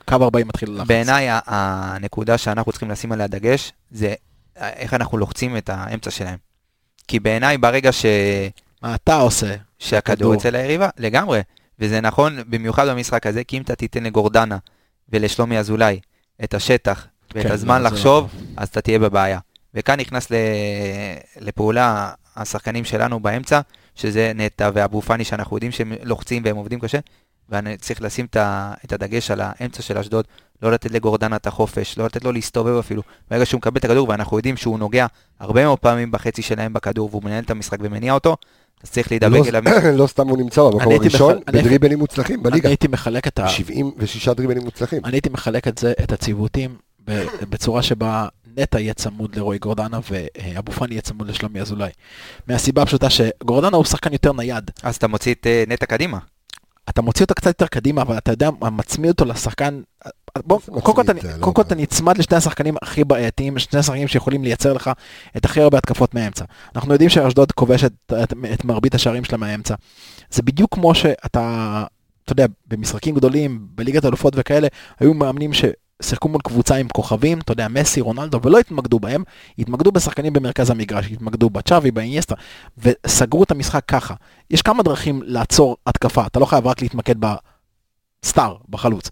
קו 40 מתחיל ללחץ. בעיניי, הנקודה שאנחנו צריכים לשים עליה דגש, זה איך אנחנו לוחצים את האמצע שלהם. כי בעיניי ברגע ש... מה אתה עושה? שהכדור אצל היריבה, לגמרי. וזה נכון במיוחד במשחק הזה, כי אם אתה תיתן לגורדנה ולשלומי אזולאי את השטח ואת הזמן לחשוב, אז אתה תהיה בבעיה. וכאן נכנס לפעולה השחקנים שלנו באמצע, שזה נטה ואבו פני שאנחנו יודעים שהם לוחצים והם עובדים קשה, ואני צריך לשים את הדגש על האמצע של אשדוד, לא לתת לגורדנה את החופש, לא לתת לו להסתובב אפילו, ברגע שהוא מקבל את הכדור, ואנחנו יודעים שהוא נוגע הרבה מאוד פעמים בחצי שלהם בכדור, והוא מנהל את המשחק ומניע אותו, אז צריך להידבק אליו. לא סתם הוא נמצא במקום הראשון, בדריבלים מוצלחים בליגה. 76 דריבלים מוצלחים. אני הייתי מחלק את הציוותים בצורה שבה נטע יהיה צמוד לרוי גורדנה ואבו פני יהיה צמוד לשלומי אזולאי. מהסיבה הפשוטה שגורדנה הוא שחקן יותר נייד. אז אתה מוציא את נטע קדימה. אתה מוציא אותו קצת יותר קדימה, אבל אתה יודע, מצמיד אותו לשחקן, קודם כל אתה נצמד לשני השחקנים הכי בעייתיים, שני השחקנים שיכולים לייצר לך את הכי הרבה התקפות מהאמצע. אנחנו יודעים שאשדוד כובשת את מרבית השערים שלה מהאמצע. זה בדיוק כמו שאתה, אתה יודע, במשחקים גדולים, בליגת אלופות וכאלה, היו מאמנים ששיחקו מול קבוצה עם כוכבים, אתה יודע, מסי, רונלדו, ולא התמקדו בהם, התמקדו בשחקנים במרכז המגרש, התמקדו בצ'אבי, באיניאסטה, וסגרו את המשחק ככה. יש כמה דרכים לעצור התקפה, אתה לא חייב רק להתמקד בסטאר, בחלוץ.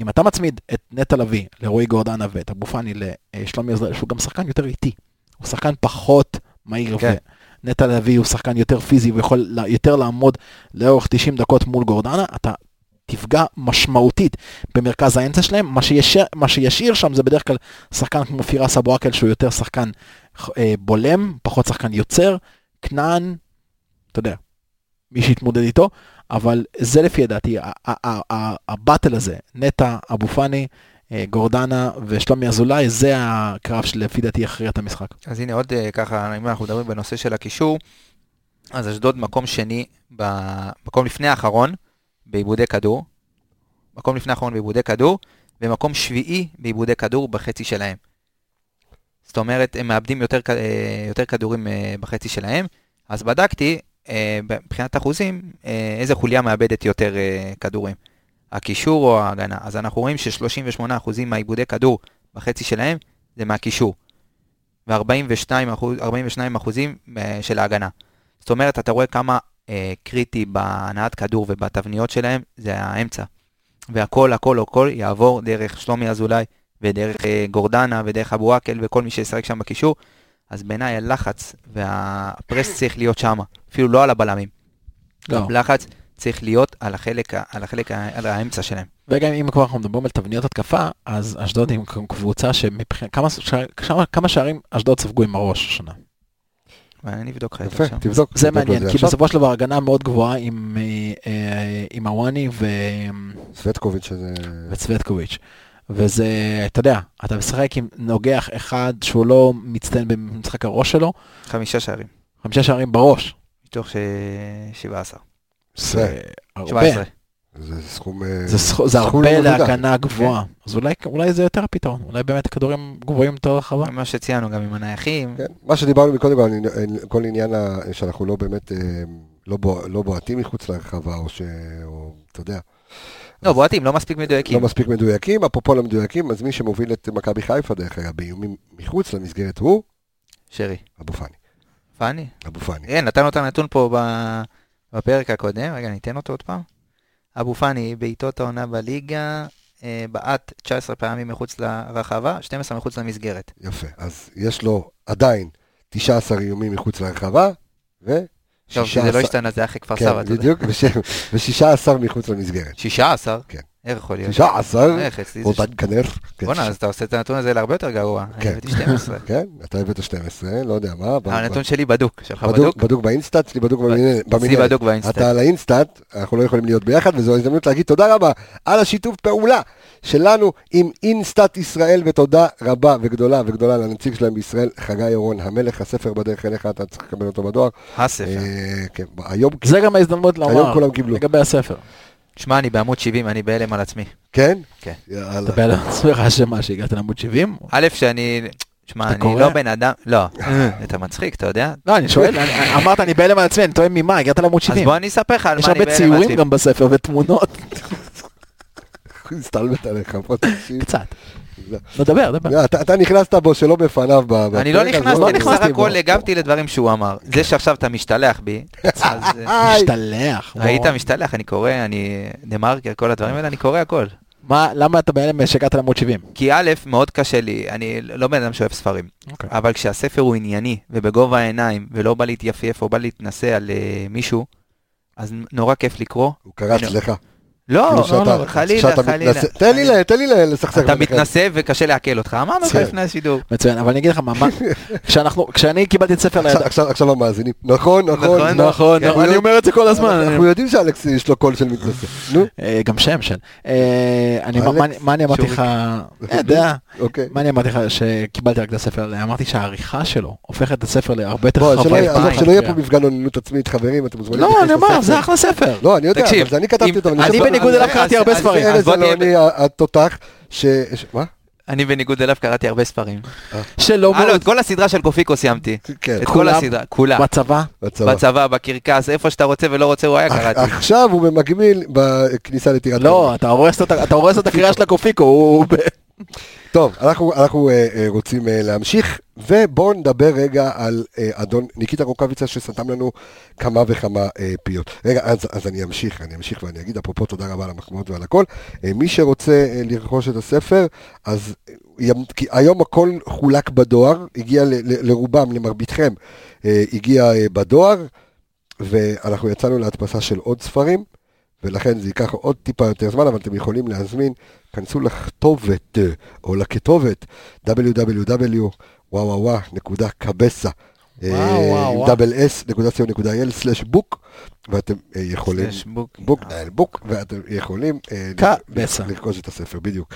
אם אתה מצמיד את נטה לוי לרועי גורדנה ואת אבו פני לשלומי עזרא, שהוא גם שחקן יותר איטי, הוא שחקן פחות מהיר, ונטה לוי הוא שחקן יותר פיזי, ויכול יותר לעמוד לאורך 90 דקות מול גורדנה, אתה תפגע משמעותית במרכז האמצע שלהם, מה שישאיר שם זה בדרך כלל שחקן כמו פירס אבו עקל, שהוא יותר שחקן בולם, פחות שחקן יוצר, כנען, אתה יודע, מי שהתמודד איתו, אבל זה לפי ידעתי, הבטל הזה, נטע, אבו פני, גורדנה ושלומי אזולאי, זה הקרב שלפי דעתי הכריע את המשחק. אז הנה עוד ככה, אם אנחנו מדברים בנושא של הקישור, אז אשדוד מקום שני, מקום לפני האחרון, בעיבודי כדור, מקום לפני האחרון בעיבודי כדור, ומקום שביעי בעיבודי כדור בחצי שלהם. זאת אומרת, הם מאבדים יותר כדורים בחצי שלהם, אז בדקתי, מבחינת אחוזים, איזה חוליה מאבדת יותר כדורים, הקישור או ההגנה. אז אנחנו רואים ש38% מהעיבודי כדור בחצי שלהם זה מהקישור, ו42% של ההגנה. זאת אומרת, אתה רואה כמה קריטי בהנעת כדור ובתבניות שלהם, זה האמצע. והכל, הכל, הכל יעבור דרך שלומי אזולאי, ודרך גורדנה, ודרך אבו עקל, וכל מי שישחק שם בקישור. אז בעיניי הלחץ והפרס צריך להיות שם, אפילו לא על הבלמים. הלחץ צריך להיות על החלק, על האמצע שלהם. וגם אם כבר אנחנו מדברים על תבניות התקפה, אז אשדוד עם קבוצה כמה שערים אשדוד ספגו עם הראש השנה. אני אבדוק לך את זה שם. זה מעניין, כי בסופו של דבר הגנה מאוד גבוהה עם אוואני וצוויטקוביץ'. וזה, אתה יודע, אתה משחק עם נוגח אחד שהוא לא מצטיין במשחק הראש שלו. 5 שערים. 5 שערים בראש. מתוך 17. 17. זה סכום... זה הרבה להגנה גבוהה. אז אולי זה יותר הפתרון. אולי באמת הכדורים גבוהים יותר רחבה. מה שציינו גם עם הנייחים. מה שדיברנו מקודם, כל עניין שאנחנו לא באמת, לא בועטים מחוץ לרחבה, או ש... אתה יודע... לא, בועטים, לא מספיק מדויקים. לא מספיק מדויקים, אפרופו לא מדויקים, אז מי שמוביל את מכבי חיפה דרך אגב באיומים מחוץ למסגרת הוא? שרי. אבו פני. פני? אבו פני. כן, נתנו את הנתון פה בפרק הקודם, רגע, ניתן אותו עוד פעם. אבו פני, בעיטות העונה בליגה, בעט 19 פעמים מחוץ לרחבה, 12 מחוץ למסגרת. יפה, אז יש לו עדיין 19 איומים מחוץ לרחבה, ו... טוב, שזה לא השתנה, זה אחרי כפר סבא. כן, בדיוק, ו16 מחוץ למסגרת. 16? כן. איך יכול להיות? 16? איך, אצלי זה... עודד כנר. בוא נה, אז אתה עושה את הנתון הזה להרבה יותר גרוע. אני הבאתי 12. כן, אתה הבאת 12, לא יודע מה. הנתון שלי בדוק, שלך בדוק? בדוק באינסטאט, שלי בדוק באינסטאט. אתה על האינסטאט, אנחנו לא יכולים להיות ביחד, וזו הזדמנות להגיד תודה רבה על השיתוף פעולה שלנו עם אינסטאט ישראל, ותודה רבה וגדולה וגדולה לנציג שלהם בישראל, חגי אורון המלך. הספר בדרך אליך, אתה צריך לקבל אותו בדואר. הספר. זה גם ההזדמנות לומר לגבי הספר. שמע, אני בעמוד 70, אני בעלם על עצמי. כן? כן. אתה בעלם על עצמך שמה, שהגעת לעמוד 70? א', שאני... שמע, אני לא בן אדם... לא, אתה מצחיק, אתה יודע? לא, אני שואל, אמרת, אני בעלם על עצמי, אני טועם ממה, הגעת לעמוד 70. אז בוא אני אספר לך על מה אני בעלם על עצמי. יש הרבה ציורים גם בספר ותמונות. הסתלמת עליך, פה תקשיב. קצת. נדבר, דבר. אתה נכנסת בו שלא בפניו. אני לא נכנסתי, בסך הכל הגבתי לדברים שהוא אמר. זה שעכשיו אתה משתלח בי. משתלח. היית משתלח, אני קורא, אני דמרקר, כל הדברים האלה, אני קורא הכל. למה אתה בעלם שהגעת לעמוד 70? כי א', מאוד קשה לי, אני לא בן אדם שאוהב ספרים, אבל כשהספר הוא ענייני, ובגובה העיניים, ולא בא להתייפייף, או בא להתנסה על מישהו, אז נורא כיף לקרוא. הוא קרץ לך. לא, חלילה, חלילה. תן לי לסכסך. אתה מתנסה וקשה להקל אותך. מה אמרת לפני השידור? מצוין, אבל אני אגיד לך מה, כשאני קיבלתי את ספר לידה. עכשיו לא מאזינים. נכון. אני אומר את זה כל הזמן. אנחנו יודעים שאלכס יש לו קול של מתנסה. גם שם של. מה אני אמרתי לך? יודע. מה אני אמרתי לך שקיבלתי רק את הספר לידה? אמרתי שהעריכה שלו הופכת את הספר להרבה יותר חבר פעם. עזוב, שלא יהיה פה מפגן עונינות עצמית, חברים. לא, אני אמר, זה אחלה ספר. לא, אני יודע, אבל אני כתבתי אותו. בניגוד אליו קראתי הרבה ספרים. ארז אלוני התותח, מה? אני בניגוד אליו קראתי הרבה ספרים. את כל הסדרה של קופיקו סיימתי. את כל הסדרה, כולה. בצבא? בצבא, בקרקס, איפה שאתה רוצה ולא רוצה הוא היה קראתי. עכשיו הוא במקביל בכניסה לטירת. לא, אתה הורס את הקריאה של הקופיקו. טוב, אנחנו רוצים להמשיך, ובואו נדבר רגע על אדון ניקיטה רוקביציה שסתם לנו כמה וכמה פיות. רגע, אז אני אמשיך ואני אגיד, אפרופו תודה רבה על המחמאות ועל הכל, מי שרוצה לרכוש את הספר, אז היום הכל חולק בדואר, הגיע לרובם, למרביתכם, הגיע בדואר, ואנחנו יצאנו להדפסה של עוד ספרים, ולכן זה ייקח עוד טיפה יותר זמן, אבל אתם יכולים להזמין, כנסו לכתובת, או לכתובת, www.cabesa.co.il/book, ואתם יכולים, ואתם יכולים לרכוש את הספר, בדיוק.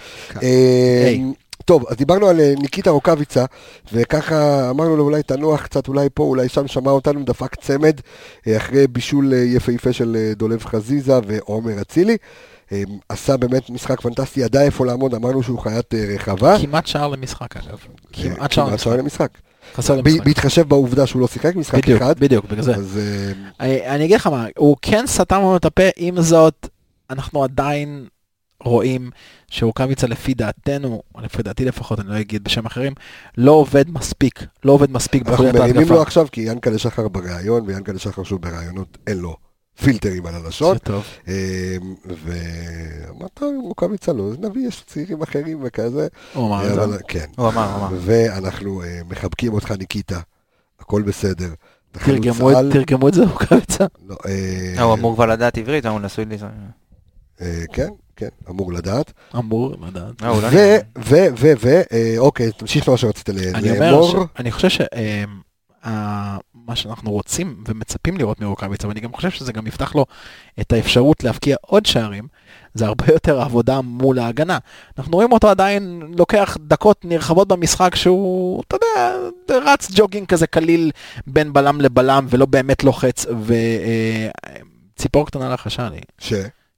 טוב, אז דיברנו על ניקיטה רוקביציה, וככה אמרנו לו אולי תנוח קצת, אולי פה, אולי שם, שמע אותנו, דפק צמד, אחרי בישול יפהפה של דולב חזיזה ועומר אצילי, עשה באמת משחק פנטסטי, ידע איפה לעמוד, אמרנו שהוא חיית רחבה. כמעט שער למשחק עליו. כמעט שער למשחק. בהתחשב בעובדה שהוא לא שיחק משחק אחד. בדיוק, בגלל זה. אני אגיד לך מה, הוא כן סתם את הפה, עם זאת, אנחנו עדיין רואים שרוקביציה לפי דעתנו, לפי דעתי לפחות, אני לא אגיד בשם אחרים, לא עובד מספיק. אנחנו מרימים לו עכשיו, כי ינקה לשחר ברעיון, וינקה לשחר שהוא ברעיונות אין לו פילטרים על הלשון. זה טוב. ואמרת, רוקביציה לא, נביא, יש צעירים אחרים וכזה. הוא אמר. ואנחנו מחבקים אותך ניקיטה, הכל בסדר. תרגמו את זה רוקביציה? לא. הוא אמור כבר לדעת עברית, הוא נשוי לי. כן. כן, אמור לדעת. אוקיי, תמשיך מה שרציתי לאמור. אני חושב שמה שאנחנו רוצים ומצפים לראות מרוקביציה, ואני גם חושב שזה גם יפתח לו את האפשרות להפקיע עוד שערים, זה הרבה יותר עבודה מול ההגנה. אנחנו רואים אותו עדיין לוקח דקות נרחבות במשחק שהוא, אתה יודע, רץ ג'וגינג כזה קליל בין בלם לבלם ולא באמת לוחץ, וציפור קטנה לחשה לי.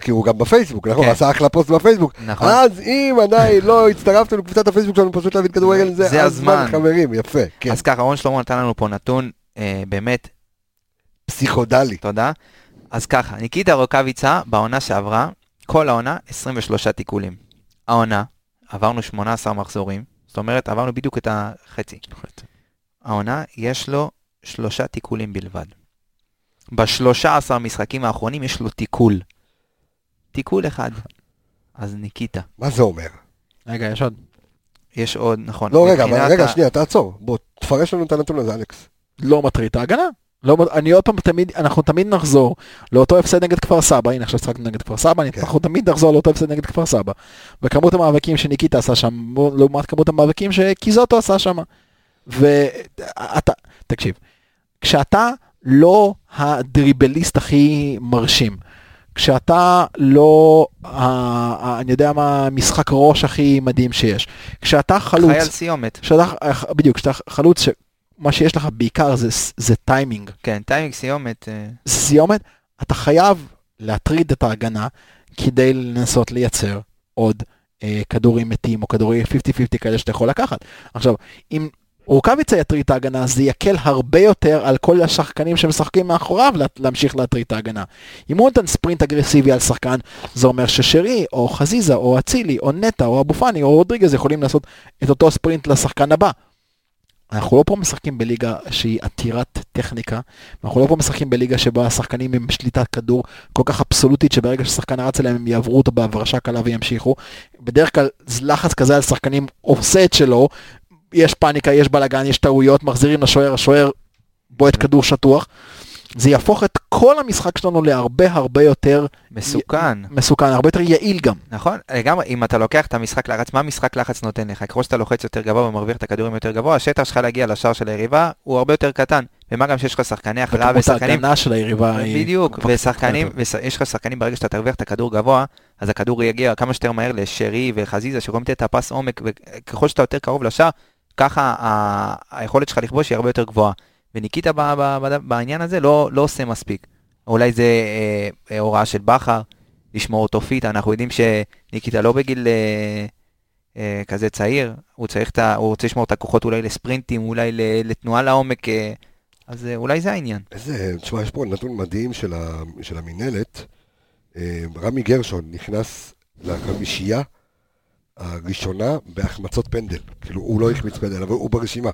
כי הוא גם בפייסבוק, נכון, עשה אחלה פוסט בפייסבוק, אז אם עדיין לא הצטרפתם לקבוצת הפייסבוק שלנו פשוט להביא כדורגל, זה הזמן, חברים, יפה. אז ככה, רון שלמה נתן לנו פה נתון באמת פסיכודלי. תודה. אז ככה, ניקיטה רוקביציה בעונה שעברה, כל העונה 23 תיקולים. העונה, עברנו 18 מחזורים, זאת אומרת, עברנו בדיוק את החצי. העונה, יש לו 3 תיקולים בלבד. ב-13 משחקים האחרונים יש לו תיקול אחד. אז ניקיטה. מה זה אומר? רגע, יש עוד, נכון. לא, רגע, שנייה, תעצור. בוא, תפרש לנו את הנתון הזה, אלכס. לא מטריד ההגנה. אני עוד פעם, אנחנו תמיד נחזור לאותו הפסד נגד כפר סבא. הנה, עכשיו שחקנו נגד כפר סבא, אנחנו תמיד נחזור לאותו הפסד נגד כפר סבא. וכמות המאבקים שניקיטה עשה שם, לעומת כמות המאבקים שקיזוטו עשה שם. ואתה, תקשיב, כשאתה לא הדריבליסט הכי מרשים, כשאתה לא, אני יודע מה, משחק ראש הכי מדהים שיש, כשאתה חלוץ, חייל סיומת. בדיוק, כשאתה חלוץ, מה שיש לך בעיקר זה טיימינג. כן, טיימינג סיומת. סיומת, אתה חייב להטריד את ההגנה, כדי לנסות לייצר עוד כדורים מתים, או כדורי 50-50 כאלה שאתה יכול לקחת. עכשיו, אם רוקביציה יטריד את ההגנה, זה יקל הרבה יותר על כל השחקנים שמשחקים מאחוריו להמשיך להטריד את ההגנה. אם הוא נתן ספרינט אגרסיבי על שחקן, זה אומר ששרי, או חזיזה, או אצילי, או נטה, או אבו פני, או רודריגז יכולים לעשות את אותו ספרינט לשחקן הבא. אנחנו לא פה משחקים בליגה שהיא עתירת טכניקה, אנחנו לא פה משחקים בליגה שבה השחקנים עם שליטת כדור כל כך אבסולוטית, שברגע ששחקן הרץ אליהם הם יעברו אותה בהברשה קלה וימשיכו. בדרך כלל לחץ כזה על שחקנים עושה את שלו, יש פאניקה, יש בלגן, יש טעויות, מחזירים לשוער, השוער בועט כדור שטוח. זה יהפוך את כל המשחק שלנו להרבה הרבה יותר מסוכן. מסוכן, הרבה יותר יעיל גם. נכון, לגמרי, אם אתה לוקח את המשחק לחץ, מה משחק לחץ נותן לך? ככל שאתה לוחץ יותר גבוה ומרוויח את הכדורים יותר גבוה, השטח שלך להגיע לשער של היריבה הוא הרבה יותר קטן. ומה גם שיש לך שחקני הכרעה ושחקנים... ההגנה של היריבה היא... בדיוק, ושחקנים, יש לך שחקנים ברגע שאתה תרוויח את הכדור גבוה, אז הכדור יגיע כמה שיותר מהר לשרי וחזיזה, שרואים את הפס עומק, וככל שאתה יותר קרוב לשער, ככה היכולת שלך לכבוש היא הרבה יותר גבוהה. וניקיטה בעניין הזה לא עושה מספיק. אולי זה הוראה של בחר, לשמור אותו פיט, אנחנו יודעים שניקיטה לא בגיל כזה צעיר, הוא רוצה לשמור את הכוחות אולי לספרינטים, אולי לתנועה לעומק, אז אולי זה העניין. תשמע, יש פה נתון מדהים של המינלת, רמי גרשון נכנס לחמישייה הראשונה בהחמצות פנדל, כאילו הוא לא החמיץ פנדל, אבל הוא ברשימה.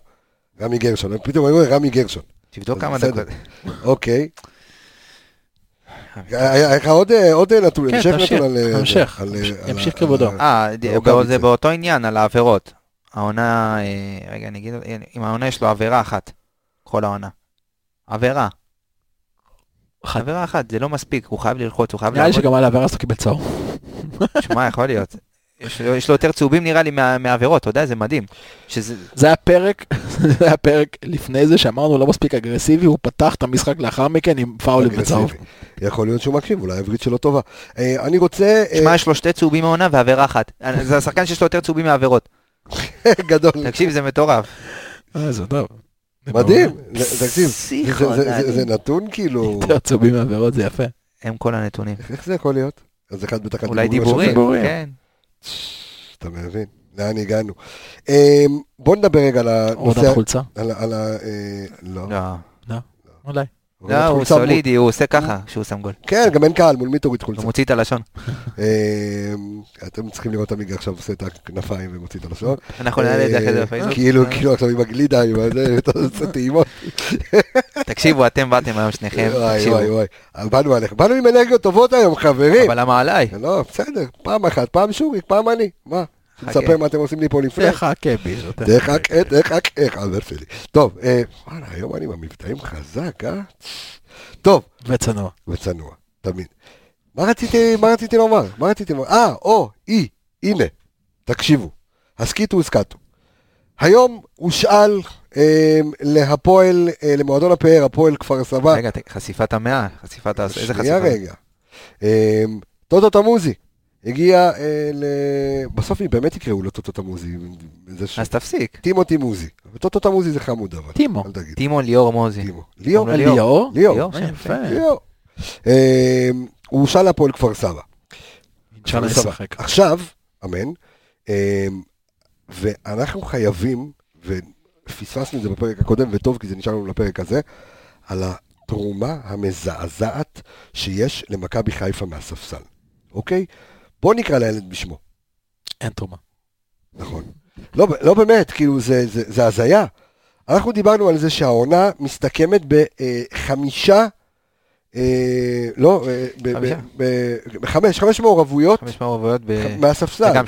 רמי גרשון, פתאום אני רואה רמי גרשון. תבדוק כמה דקות. אוקיי. איך עוד נתון, המשך נתון על... כן, תמשיך כבודו. זה באותו עניין, על העבירות. העונה, רגע, אני אגיד, אם העונה יש לו עבירה אחת, כל העונה. עבירה. עבירה אחת, זה לא מספיק, הוא חייב ללחוץ, הוא חייב לעבוד. נראה לי שגם על העבירה עשו קיבלת צהוב. שמה, יכול להיות. יש לו יותר צהובים נראה לי מהעבירות, אתה יודע, זה מדהים. זה היה פרק לפני זה שאמרנו לא מספיק אגרסיבי, הוא פתח את המשחק לאחר מכן עם פאולים בצהוב. יכול להיות שהוא מקשיב, אולי העברית שלו טובה. אני רוצה... שמע, יש לו שתי צהובים מהעונה ועבירה אחת. זה השחקן שיש לו יותר צהובים מהעבירות. גדול. תקשיב, זה מטורף. זה טוב. מדהים, תקשיב. זה נתון כאילו... יותר צהובים מהעבירות, זה יפה. הם כל הנתונים. איך זה יכול להיות? אולי דיבורים, כן. אתה מבין, לאן הגענו? בוא נדבר רגע על הנושא... חולצה? לא. לא. אולי. לא, הוא סולידי, הוא עושה ככה כשהוא שם גול. כן, גם אין קהל, מול מי תוריד חולצה? הוא מוציא את הלשון. אתם צריכים לראות אמיגה עכשיו עושה את הכנפיים ומוציא את הלשון. אנחנו נעלה את זה אחרי זה בפייסבוק. כאילו עכשיו עם הגלידה, עם זה, אתה עושה טעימות. תקשיבו, אתם באתם היום שניכם. באנו עליך, באנו עם אנרגיות טובות היום, חברים. אבל למה עליי? לא, בסדר, פעם אחת, פעם שוריק, פעם אני, מה? תספר מה אתם עושים לי פה לפני. דרך אקה, עבר שלי. טוב, היום אני במבטאים חזק, אה? טוב. וצנוע, תמיד. מה רציתי לומר? הנה, תקשיבו. הסקטו. היום הוא שאל להפועל, למועדון הפאר, הפועל כפר סבא. רגע, חשיפת המאה, חשיפת... איזה חשיפה? רגע. טוטו תמוזי. הגיע בסוף היא באמת יקראו לו טוטו תמוזי. אז תפסיק. טימותי מוזי. וטוטו תמוזי זה חמוד אבל. טימו. טימו ליאור מוזי. ליאור? ליאור? ליאור. הוא שאל הפועל כפר סבא. שאלה לשחק. עכשיו, אמן. ואנחנו חייבים, ופספסנו את זה בפרק הקודם, וטוב כי זה נשאר לנו לפרק הזה, על התרומה המזעזעת שיש למכבי חיפה מהספסל. אוקיי? בוא נקרא לילד בשמו. אין תרומה. נכון. לא באמת, כאילו זה הזיה. אנחנו דיברנו על זה שהעונה מסתכמת בחמש מעורבויות. חמש מעורבויות. מהספסל. וגם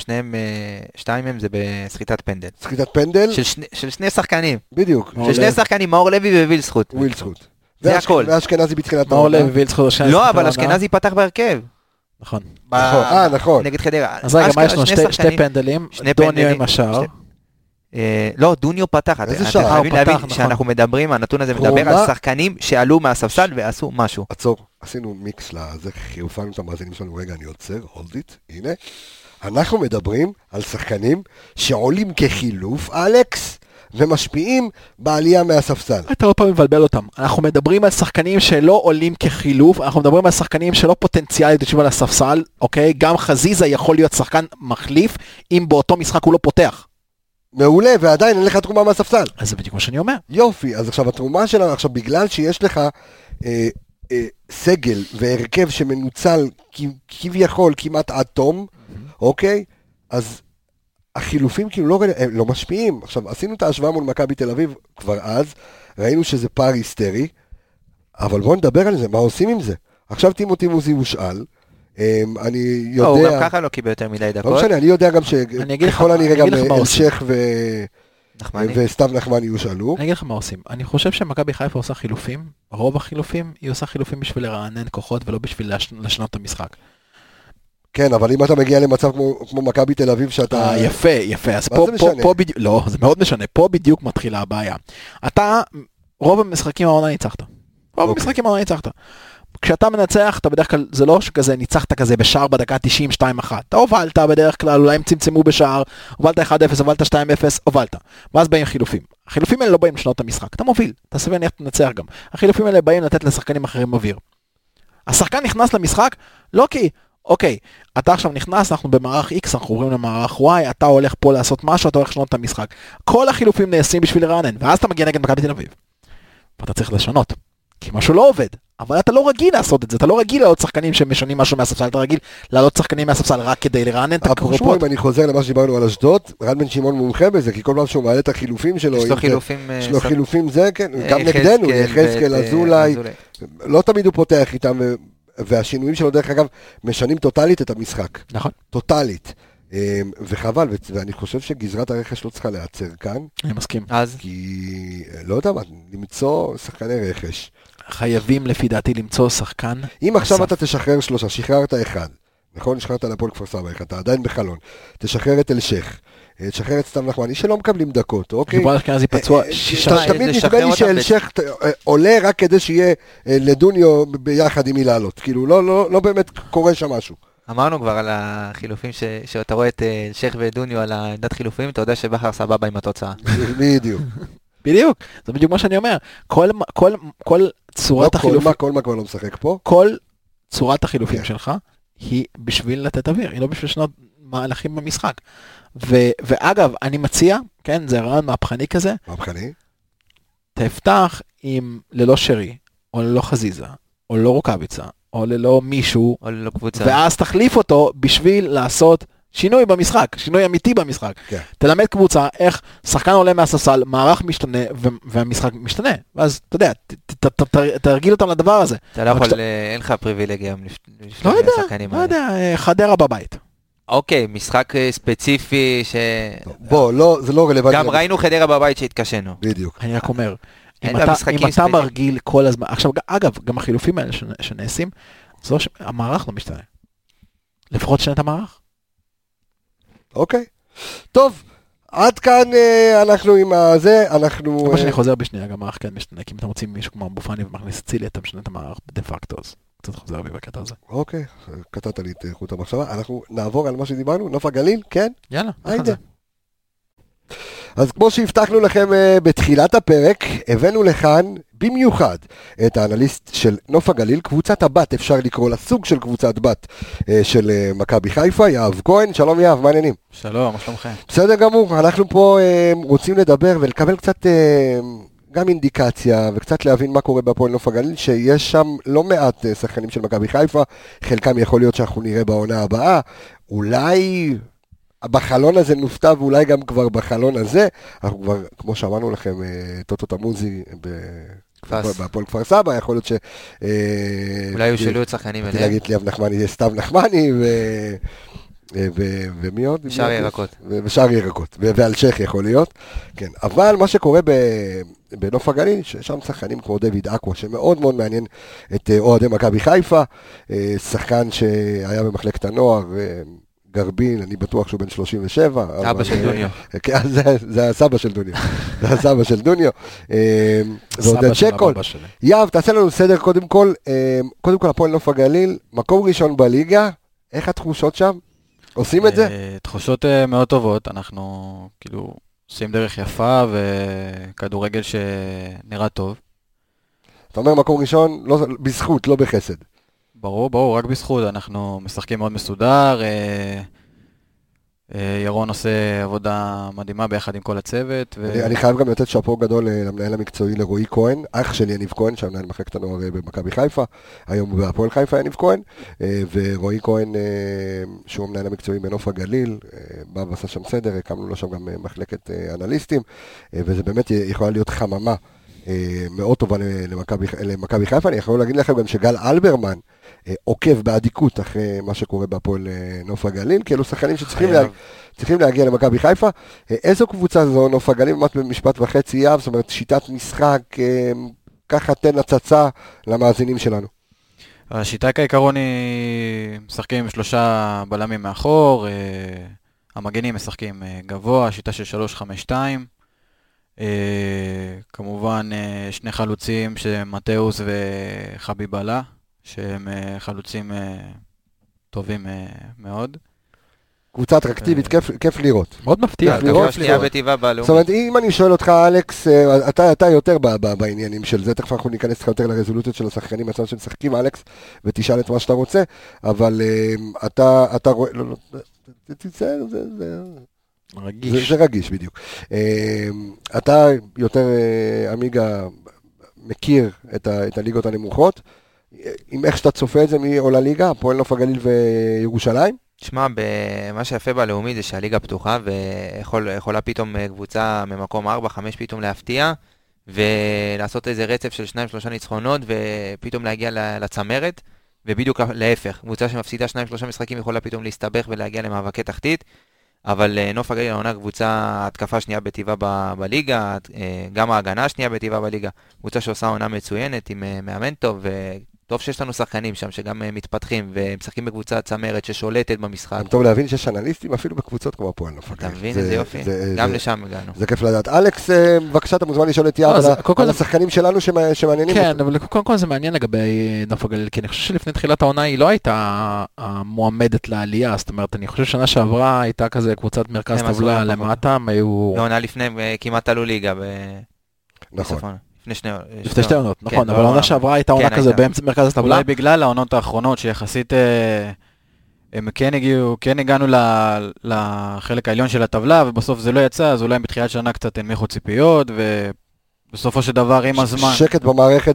שתיים מהם זה בסחיטת פנדל. סחיטת פנדל. של שני שחקנים. בדיוק. של שני שחקנים, מאור לוי ווילסחוט. ווילסחוט. זה הכל. ואשכנזי בתחילת העונה. מאור לוי ווילסחוט. לא, אבל אשכנזי פתח בהרכב. נכון. נגד חדרה. אז רגע, מה יש לנו? שתי פנדלים, דוניו עם השער. לא, דוניו פתח. איזה שער? אתם חייבים להבין שאנחנו מדברים, הנתון הזה מדבר על שחקנים שעלו מהספסל ועשו משהו. עצור, עשינו מיקס לזה, חירפנו את המאזינים שלנו, רגע, אני עוצר, hold it, הנה. אנחנו מדברים על שחקנים שעולים כחילוף, אלכס, ומשפיעים בעלייה מהספסל. אתה לא פעם מבלבל אותם. אנחנו מדברים על שחקנים שלא עולים כחילוף, אנחנו מדברים על שחקנים שלא פוטנציאלית יושבים על הספסל, אוקיי? גם חזיזה יכול להיות שחקן מחליף, אם באותו משחק הוא לא פותח. מעולה, ועדיין אין לך תרומה מהספסל. אז זה בדיוק מה שאני אומר. יופי, אז עכשיו התרומה שלנו, עכשיו בגלל שיש לך סגל והרכב שמנוצל כביכול כמעט עד תום, אוקיי? אז החילופים כאילו לא משפיעים. עכשיו, עשינו את ההשוואה מול מכבי תל אביב כבר אז, ראינו שזה פער היסטרי, אבל בואו נדבר על זה, מה עושים עם זה? עכשיו טימותי מוזי הושאל, אני יודע... הוא גם ככה לא קיבל יותר מדי דקות. לא משנה, אני יודע גם שככל הנראה גם המשך וסתם נחמני יושאלו. אני אגיד לך מה עושים. אני חושב שמכבי חיפה עושה חילופים, רוב החילופים היא עושה חילופים בשביל לרענן כוחות ולא בשביל לשנות את המשחק. כן, אבל אם אתה מגיע למצב כמו מכבי תל אביב שאתה... יפה, יפה. אז פה בדיוק... לא, זה מאוד משנה. פה בדיוק מתחילה הבעיה. אתה, רוב המשחקים העונה ניצחת. רוב המשחקים העונה ניצחת. כשאתה מנצח, אתה בדרך כלל, זה לא שכזה ניצחת כזה בשער בדקה 90, 2-1. אתה הובלת בדרך כלל, אולי הם צמצמו בשער, הובלת 1-0, הובלת 2-0, הובלת. ואז באים חילופים. החילופים האלה לא באים לשנות את המשחק. אתה מוביל, אתה סביר להניח תנצח גם. החילופים האלה באים לתת לשחקנים אחרים אוויר. השחקן נכנס למשחק, לא כי... אוקיי, אתה עכשיו נכנס, אנחנו במערך X, אנחנו עוברים למערך Y, אתה הולך פה לעשות משהו, אתה הולך לשנות את המשחק. כל החילופים נעשים בשביל לרענן, ואז אתה מגיע נגד מכבי תל אביב. ואתה צריך לשנות, כי משהו לא עובד. אבל אתה לא רגיל לעשות את זה, אתה לא רגיל לעלות שחקנים שמשונים משהו מהספסל, אתה רגיל לעלות שחקנים מהספסל רק כדי לרענן את הכוחות. אפרופו, אם אני חוזר למה שדיברנו על אשדוד, רן בן שמעון מומחה בזה, כי כל פעם שהוא מעלה את החילופים שלו, יש לו חילופים זה, גם נגדנו, יחזקאל, אזולאי, לא תמיד הוא פותח איתם. והשינויים שלו, דרך אגב, משנים טוטלית את המשחק. נכון. טוטלית. וחבל, ואני חושב שגזרת הרכש לא צריכה להיעצר כאן. אני מסכים. אז? כי, לא יודע מה, למצוא שחקני רכש. חייבים, לפי דעתי, למצוא שחקן. אם עכשיו אתה תשחרר שלושה, שחררת אחד. נכון, שחררת להפועל כפר סבא אחד, אתה עדיין בחלון. תשחרר את אלשך. תשחרר את סתם נחמני, שלא מקבלים דקות, אוקיי? ברק אשכנזי פצוע שישה. תמיד נדמה לי שאלשך עולה רק כדי שיהיה לדוניו ביחד עם מילעלות. כאילו, לא באמת קורה שם משהו. אמרנו כבר על החילופים שאתה רואה את אלשך ודוניו על העמדת חילופים, אתה יודע שבחר סבבה עם התוצאה. בדיוק. בדיוק, זה בדיוק מה שאני אומר. כל צורת החילופים... כל מה כבר לא משחק פה? כל צורת החילופים שלך היא בשביל לתת אוויר, היא לא בשביל שנות מהלכים במשחק. ואגב, אני מציע, כן, זה רעיון מהפכני כזה. מהפכני? תפתח עם ללא שרי, או ללא חזיזה, או ללא רוקביצה, או ללא מישהו, או ללא קבוצה. ואז תחליף אותו בשביל לעשות שינוי במשחק, שינוי אמיתי במשחק. כן. תלמד קבוצה איך שחקן עולה מהספסל, מערך משתנה, והמשחק משתנה. ואז, אתה יודע, תרגיל אותם לדבר הזה. אתה לא יכול, אין לך פריבילגיה. לא יודע, לא יודע, חדרה בבית. אוקיי, משחק ספציפי ש... בוא, לא, זה לא רלוונטי. גם ראינו חדרה בבית שהתקשנו. בדיוק. אני רק אומר, אם אתה מרגיל כל הזמן... עכשיו, אגב, גם החילופים האלה שנעשים, המערך לא משתנה. לפחות שנת המערך. אוקיי. טוב, עד כאן אנחנו עם הזה, אנחנו... כמו שאני חוזר בשנייה, גם המערך כן משתנה, כי אם אתם רוצים מישהו כמו אבו פני ומכניס צילי, אתם משנה את המערך בדה פקטו הזה. קצת חוזר בי בקטע הזה. אוקיי, קטעת לי את חוט המחשבה. אנחנו נעבור על מה שדיברנו, נוף הגליל, כן? יאללה, תחת זה. אז כמו שהבטחנו לכם בתחילת הפרק, הבאנו לכאן במיוחד את האנליסט של נוף הגליל, קבוצת הבת, אפשר לקרוא לסוג של קבוצת בת של מכבי חיפה, יואב כהן. שלום יואב, מה העניינים? שלום, מה שלומכם? בסדר גמור, אנחנו פה רוצים לדבר ולקבל קצת... גם אינדיקציה, וקצת להבין מה קורה בהפועל נוף הגליל, שיש שם לא מעט שחקנים של מכבי חיפה, חלקם יכול להיות שאנחנו נראה בעונה הבאה, אולי בחלון הזה נופתע, ואולי גם כבר בחלון הזה, אנחנו כבר, כמו שאמרנו לכם, טוטו תמוזי בהפועל כפר סבא, יכול להיות ש... אולי הוא שאלו את שחקנים אליהם. תגיד לי, אב נחמני, סתיו נחמני, ומי עוד? ושאר ירקות. ושאר ירקות, ועל שייך יכול להיות. כן, אבל מה שקורה בנוף הגליל, ששם שחקנים כמו דוד אקו, שמאוד מאוד מעניין את אוהדי מכבי חיפה, שחקן שהיה במחלקת הנוער, גרבין, אני בטוח שהוא בן 37. סבא של דוניו. כן, זה הסבא של דוניו. זה הסבא של דוניו. ועודד שקול. יאב, תעשה לנו סדר קודם כל, הפועל נוף הגליל, מקום ראשון בליגה, איך התחושות שם? עושים את זה? תחושות מאוד טובות, אנחנו כאילו עושים דרך יפה וכדורגל שנראה טוב. אתה אומר מקום ראשון, לא, בזכות, לא בחסד. ברור, ברור, רק בזכות, אנחנו משחקים מאוד מסודר, ירון עושה עבודה מדהימה ביחד עם כל הצוות. אני חייב גם לתת שאפו גדול למנהל המקצועי לרועי כהן, אח שלי יניב כהן, שהיה מנהל מחלקת הנוער במכבי חיפה, היום בהפועל חיפה יניב כהן, ורועי כהן שהוא המנהל המקצועי בנוף הגליל, בא ועשה שם סדר, הקמנו לו שם גם מחלקת אנליסטים, וזה באמת יכולה להיות חממה מאוד טובה למכבי חיפה. אני יכול להגיד לכם גם שגל אלברמן עוקב בעדיקות אחרי מה שקורה בהפועל נוף הגליל, כאילו שחקנים שצריכים להגיע למכבי חיפה. איזו קבוצה זו נוף הגליל, ממש במשפט וחצי יב, זאת אומרת שיטת משחק, ככה תן הצצה למאזינים שלנו. השיטה כעיקרון היא משחקים עם 3 בלמים מאחור, המגנים משחקים גבוה, שיטה של 352, כמובן 2 חלוצים שמתאוס וחביבלה, שהם חלוצים טובים מאוד. קבוצה אטרקטיבית, כיף לראות. מאוד מפתיע. זאת אומרת, אם אני שואל אותך, אלכס, אתה יותר בעניינים של זה, תכף אנחנו ניכנס לך יותר לרזולוציות של השחקנים, הצד שמשחקים, אלכס, ותשאל את מה שאתה רוצה, אבל אתה רואה... לא, תצאר, זה... רגיש. זה רגיש, בדיוק. אתה יותר, אמיגה, מכיר את הליגות הנמוכות, עם איך שאתה צופה את זה מעולה ליגה, פועל נוף הגליל וירושלים? תשמע, מה שיפה בלאומי זה שהליגה פתוחה, ויכולה פתאום קבוצה ממקום 4-5 פתאום להפתיע, ולעשות איזה רצף של 2-3 ניצחונות, ופתאום להגיע לצמרת, ובדיוק להפך, קבוצה שמפסידה 2-3 משחקים יכולה פתאום להסתבך ולהגיע למאבקי תחתית, אבל נוף הגליל העונה קבוצה התקפה שנייה בטבעה בליגה, גם ההגנה שנייה בטבעה בליגה, קבוצה שעושה עונה מצוינת עם מאמן טוב, טוב שיש לנו שחקנים שם שגם מתפתחים ומשחקים בקבוצה צמרת ששולטת במשחק. טוב להבין שיש אנליסטים אפילו בקבוצות כמו הפועל נוף הגליל. אתה מבין, זה יופי, גם לשם הגענו. זה כיף לדעת. אלכס, בבקשה, אתה מוזמן לשאול את יעד על השחקנים שלנו שמעניינים. כן, אבל קודם כל זה מעניין לגבי נוף הגליל, כי אני חושב שלפני תחילת העונה היא לא הייתה מועמדת לעלייה, זאת אומרת, אני חושב שנה שעברה הייתה כזה קבוצת מרכז טבלה למטה, היו... לא, עונה לפני כמעט עלו ליגה בספון. לפני שתי עונות, נכון, אבל העונה שעברה הייתה עונה כזה באמצע מרכז הטבלה. אולי בגלל העונות האחרונות שיחסית הם כן הגענו לחלק העליון של הטבלה ובסוף זה לא יצא, אז אולי בתחילת שנה קצת הנמיכו ציפיות ובסופו של דבר עם הזמן. שקט במערכת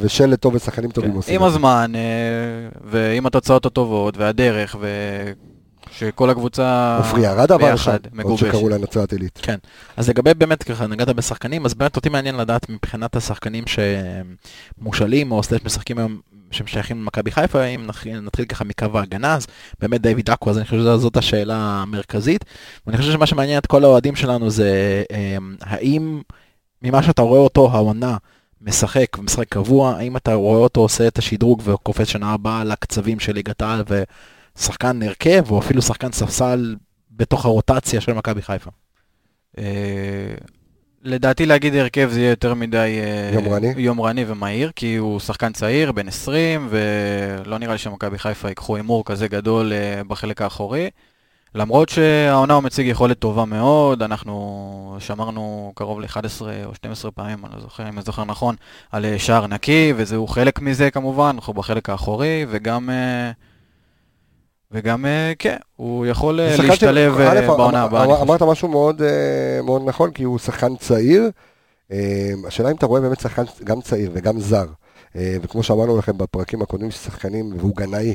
ושלט טוב ושחקנים טובים עושים. עם הזמן ועם התוצאות הטובות והדרך שכל הקבוצה ביחד מגובשת. שקראו לה נצרת עילית. כן. אז לגבי באמת, ככה נגעת בשחקנים, אז באמת אותי מעניין לדעת מבחינת השחקנים שמושלים או סלש משחקים היום שמשייכים למכבי חיפה, אם נתחיל ככה מקו ההגנה, אז באמת דיוויד אקו, אז אני חושב שזאת השאלה המרכזית, ואני חושב שמה שמעניין את כל האוהדים שלנו זה האם ממה שאתה רואה אותו העונה, משחק ומשחק קבוע, האם אתה רואה אותו עושה את השדרוג וקופץ שנה הבאה לקצבים של ליגת העל ו שחקן הרכב, או אפילו שחקן ספסל בתוך הרוטציה של מכבי חיפה? לדעתי להגיד הרכב זה יהיה יותר מדי יומרני ומהיר, כי הוא שחקן צעיר, בן 20, ולא נראה לי שמכבי חיפה ייקחו אימור כזה גדול בחלק האחורי, למרות שהעונה הוא מציג יכולת טובה מאוד, אנחנו שמרנו קרוב ל-11 או 12 פעמים, אם אני זוכר נכון, על שער נקי, וזהו חלק מזה כמובן, אנחנו בחלק האחורי, וגם, כן, הוא יכול להשתלב בעונה הבאה. אמרת משהו מאוד נכון, כי הוא שחקן צעיר. השאלה אם אתה רואה באמת שחקן גם צעיר וגם זר. וכמו שאמרנו לכם בפרקים הקודמים, ששחקנים, והוא גנאי,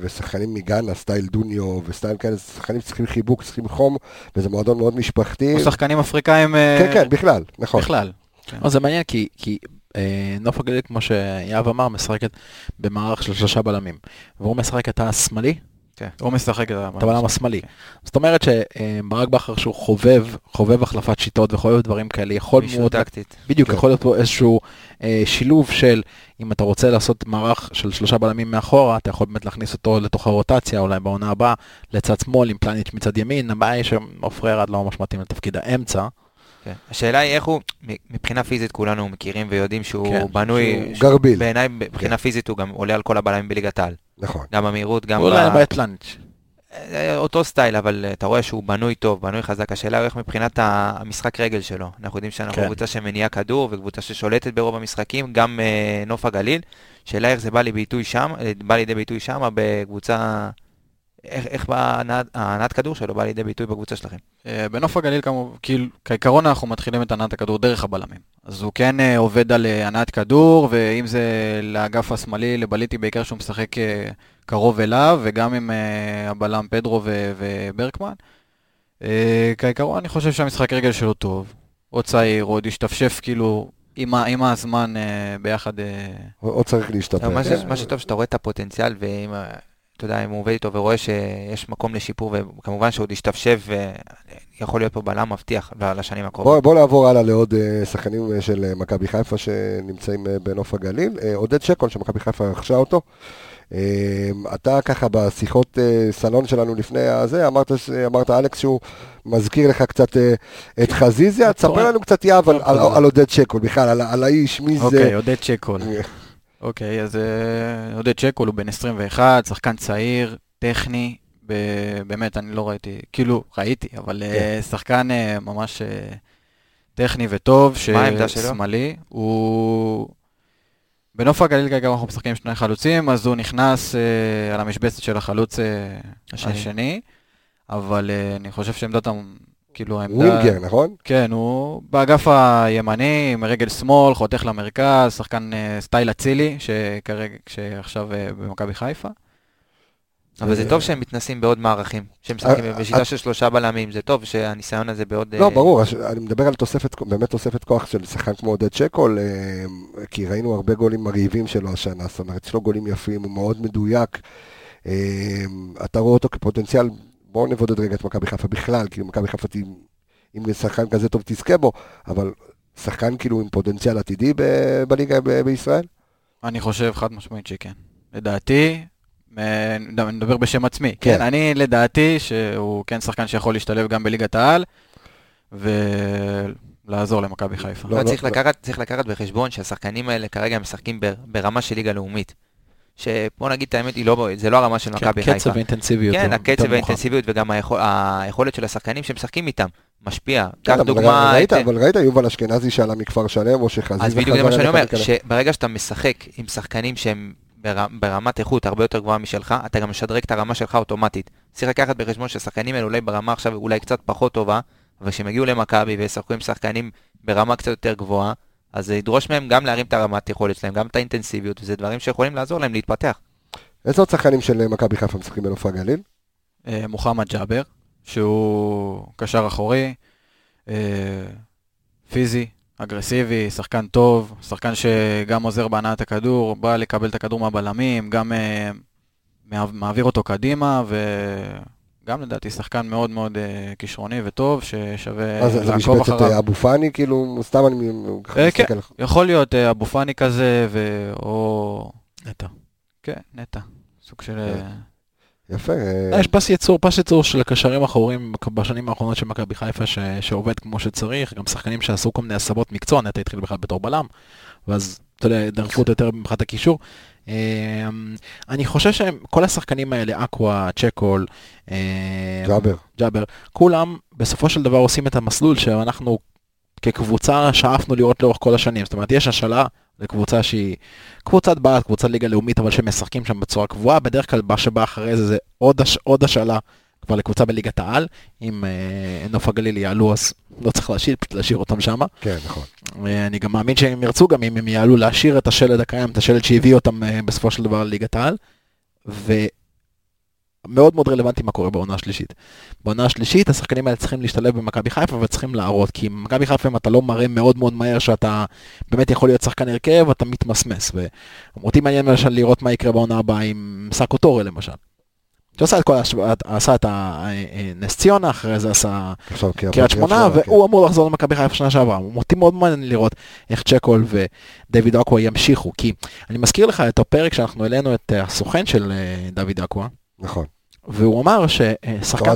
ושחקנים מגנה, סטייל דוניו, וסטייל כאלה, שחקנים צריכים חיבוק, צריכים חום, וזה מועדון מאוד משפחתי. או שחקנים אפריקאים... כן, כן, בכלל, נכון. בכלל. זה מעניין, כי... נוף הגליל, כמו שיאב אמר, משחקת במערך של 3 בלמים, והוא משחק את השמאלי, הוא משחק את הבלם השמאלי. זאת אומרת שברק בכר שהוא חובב החלפת שיטות וחובב דברים כאלה, יכול מאוד בדיוק, יכול להיות פה איזשהו שילוב של, אם אתה רוצה לעשות מערך של 3 בלמים מאחורה, אתה יכול באמת להכניס אותו לתוך הרוטציה, אולי בעונה הבאה, לצד שמאל, עם פלניץ' מצד ימין, הבעיה היא שעופרי ירד לא ממש מתאים לתפקיד האמצע. השאלה היא איך הוא, מבחינה פיזית כולנו מכירים ויודעים שהוא בנוי, בעיניי מבחינה פיזית הוא גם עולה על כל הבלמים בליגת העל. נכון. גם המהירות, גם... אולי באטלנץ'. אותו סטייל, אבל אתה רואה שהוא בנוי טוב, בנוי חזק. השאלה היא איך מבחינת המשחק רגל שלו. אנחנו יודעים שאנחנו קבוצה שמניעה כדור וקבוצה ששולטת ברוב המשחקים, גם נוף הגליל. שאלה איך זה בא לידי ביטוי שם, בקבוצה איך בא הנעת כדור שלו בא לידי ביטוי בקבוצה שלכם? בנוף הגליל כעיקרון אנחנו מתחילים את הנעת הכדור דרך הבלמים, אז הוא כן עובד על הנעת כדור, ואם זה לאגף השמאלי לבליטי בעיקר שהוא משחק קרוב אליו, וגם עם הבלם פדרו וברקמן. כעיקרון אני חושב שהמשחק רגל שלו טוב, עוד צעיר, עוד השתפשף כאילו עם הזמן ביחד, עוד צריך להשתפר. מה שטוב שאתה רואה את הפוטנציאל, ועם אתה יודע, אם הוא עובד איתו ורואה שיש מקום לשיפור, וכמובן שהוא עוד השתפשף ויכול להיות פה בלם מבטיח לשנים הקרובות. בואו לעבור הלאה לעוד שחקנים של מכבי חיפה שנמצאים בנוף הגליל. עודד שקול שמכבי חיפה רכשה אותו. אתה ככה בשיחות סלון שלנו לפני הזה, אמרת אלכס שהוא מזכיר לך קצת את חזיזיה. תספר לנו קצת יעב על עודד שקול, בכלל על האיש, מי זה? אוקיי, עודד שקול. אוקיי, אז עודד שקול הוא בן 21, שחקן צעיר, טכני, באמת אני לא ראיתי, כאילו ראיתי, אבל שחקן ממש טכני וטוב, שמאלי, הוא בנוף הגליל כרגע אנחנו משחקים שני חלוצים, אז הוא נכנס על המשבצת של החלוץ השני, אבל אני חושב שעמדת כאילו העמדה, ווינגר, נכון? כן, הוא באגף הימני, עם רגל שמאל, חותך למרכז, שחקן סטייל צילי, שכרגע, שעכשיו במכבי חיפה. אבל זה טוב שהם מתנסים בעוד מערכים, שהם משחקים בשיטה של 3 בלמים, זה טוב שהניסיון הזה בעוד... לא, ברור, אני מדבר על תוספת, באמת תוספת כוח של שחקן כמו עודד שקול, כי ראינו הרבה גולים מרהיבים שלו השנה, זאת אומרת, יש לו גולים יפים, הוא מאוד מדויק, אתה רואה אותו כפוטנציאל... בואו נבודד רגע את מכבי חיפה בכלל, כאילו מכבי חיפה עם שחקן כזה טוב תזכה בו, אבל שחקן כאילו עם פוטנציאל עתידי בליגה בישראל? אני חושב חד משמעית שכן. לדעתי, אני מדבר בשם עצמי, כן, אני לדעתי שהוא כן שחקן שיכול להשתלב גם בליגת העל, ולעזור למכבי חיפה. צריך לקחת בחשבון שהשחקנים האלה כרגע הם משחקים ברמה של ליגה לאומית. שבוא נגיד את האמת, זה לא הרמה של מכבי חיפה. הקצב והאינטנסיביות. כן, הקצב והאינטנסיביות, וגם היכולת של השחקנים שמשחקים איתם, משפיע. אבל ראית יובל אשכנזי שעלה מכפר שלם, או שחזיז וחזר... אז בדיוק זה מה שאני אומר, שברגע שאתה משחק עם שחקנים שהם ברמת איכות הרבה יותר גבוהה משלך, אתה גם משדרג את הרמה שלך אוטומטית. צריך לקחת בחשבון שהשחקנים האלה אולי ברמה עכשיו אולי קצת פחות טובה, אבל כשהם יגיעו למכבי וישחקו עם שחקנים ברמה קצת יותר גבוהה, אז זה ידרוש מהם גם להרים את הרמת יכולת שלהם, גם את האינטנסיביות, וזה דברים שיכולים לעזור להם להתפתח. איזה עוד שחקנים של מכבי חיפה משחקים בנוף הגליל? מוחמד ג'אבר, שהוא קשר אחורי, פיזי, אגרסיבי, שחקן טוב, שחקן שגם עוזר בהנעת הכדור, בא לקבל את הכדור מהבלמים, גם מעביר אותו קדימה, גם לדעתי שחקן מאוד מאוד כישרוני וטוב, ששווה לעקוב אחריו. אז אבו פני, כאילו, סתם אני... כן, יכול להיות אבו פני כזה, או... נטע. כן, נטע. סוג של... יפה. יש פס יצור של הקשרים האחוריים בשנים האחרונות של מכבי חיפה, שעובד כמו שצריך, גם שחקנים שעשו כל מיני הסבות מקצוע, נטע התחיל בכלל בתור בלם, ואז, אתה יודע, דרפו אותו יותר מבחינת הקישור. אני חושב שכל השחקנים האלה, אקווה, צ'קול, ג'אבר, כולם בסופו של דבר עושים את המסלול שאנחנו כקבוצה שאפנו לראות לאורך כל השנים. זאת אומרת, יש השאלה לקבוצה שהיא קבוצת בעלת, קבוצת ליגה לאומית, אבל שמשחקים שם בצורה קבועה, בדרך כלל שבא אחרי זה עוד השאלה כבר לקבוצה בליגת העל. אם נוף הגליל יעלו, אז לא צריך להשאיר אותם שם. כן, נכון. אני גם מאמין שהם ירצו, גם אם הם יעלו, להשאיר את השלד הקיים, את השלד שהביא אותם בסופו של דבר לליגת העל, ומאוד מאוד רלוונטי מה קורה בעונה השלישית. בעונה השלישית, השחקנים האלה צריכים להשתלב במכבי חיפה, וצריכים להראות, כי במכבי חיפה, אם אתה לא מראה מאוד מאוד מהר שאתה באמת יכול להיות שחקן הרכב, אתה מתמסמס, ואמרתי מעניין למשל לראות מה יקרה בעונה הבאה עם סקוטורי למשל. שעשה את הנס ציונה, אחרי זה עשה קריית שמונה, והוא אמור לחזור למכבי חיפה שנה שעברה. אותי מאוד מעניין לראות איך צ'קול ודוד אקווה ימשיכו, כי אני מזכיר לך את הפרק שאנחנו העלינו את הסוכן של דוד אקווה. נכון. והוא אמר ששחקן...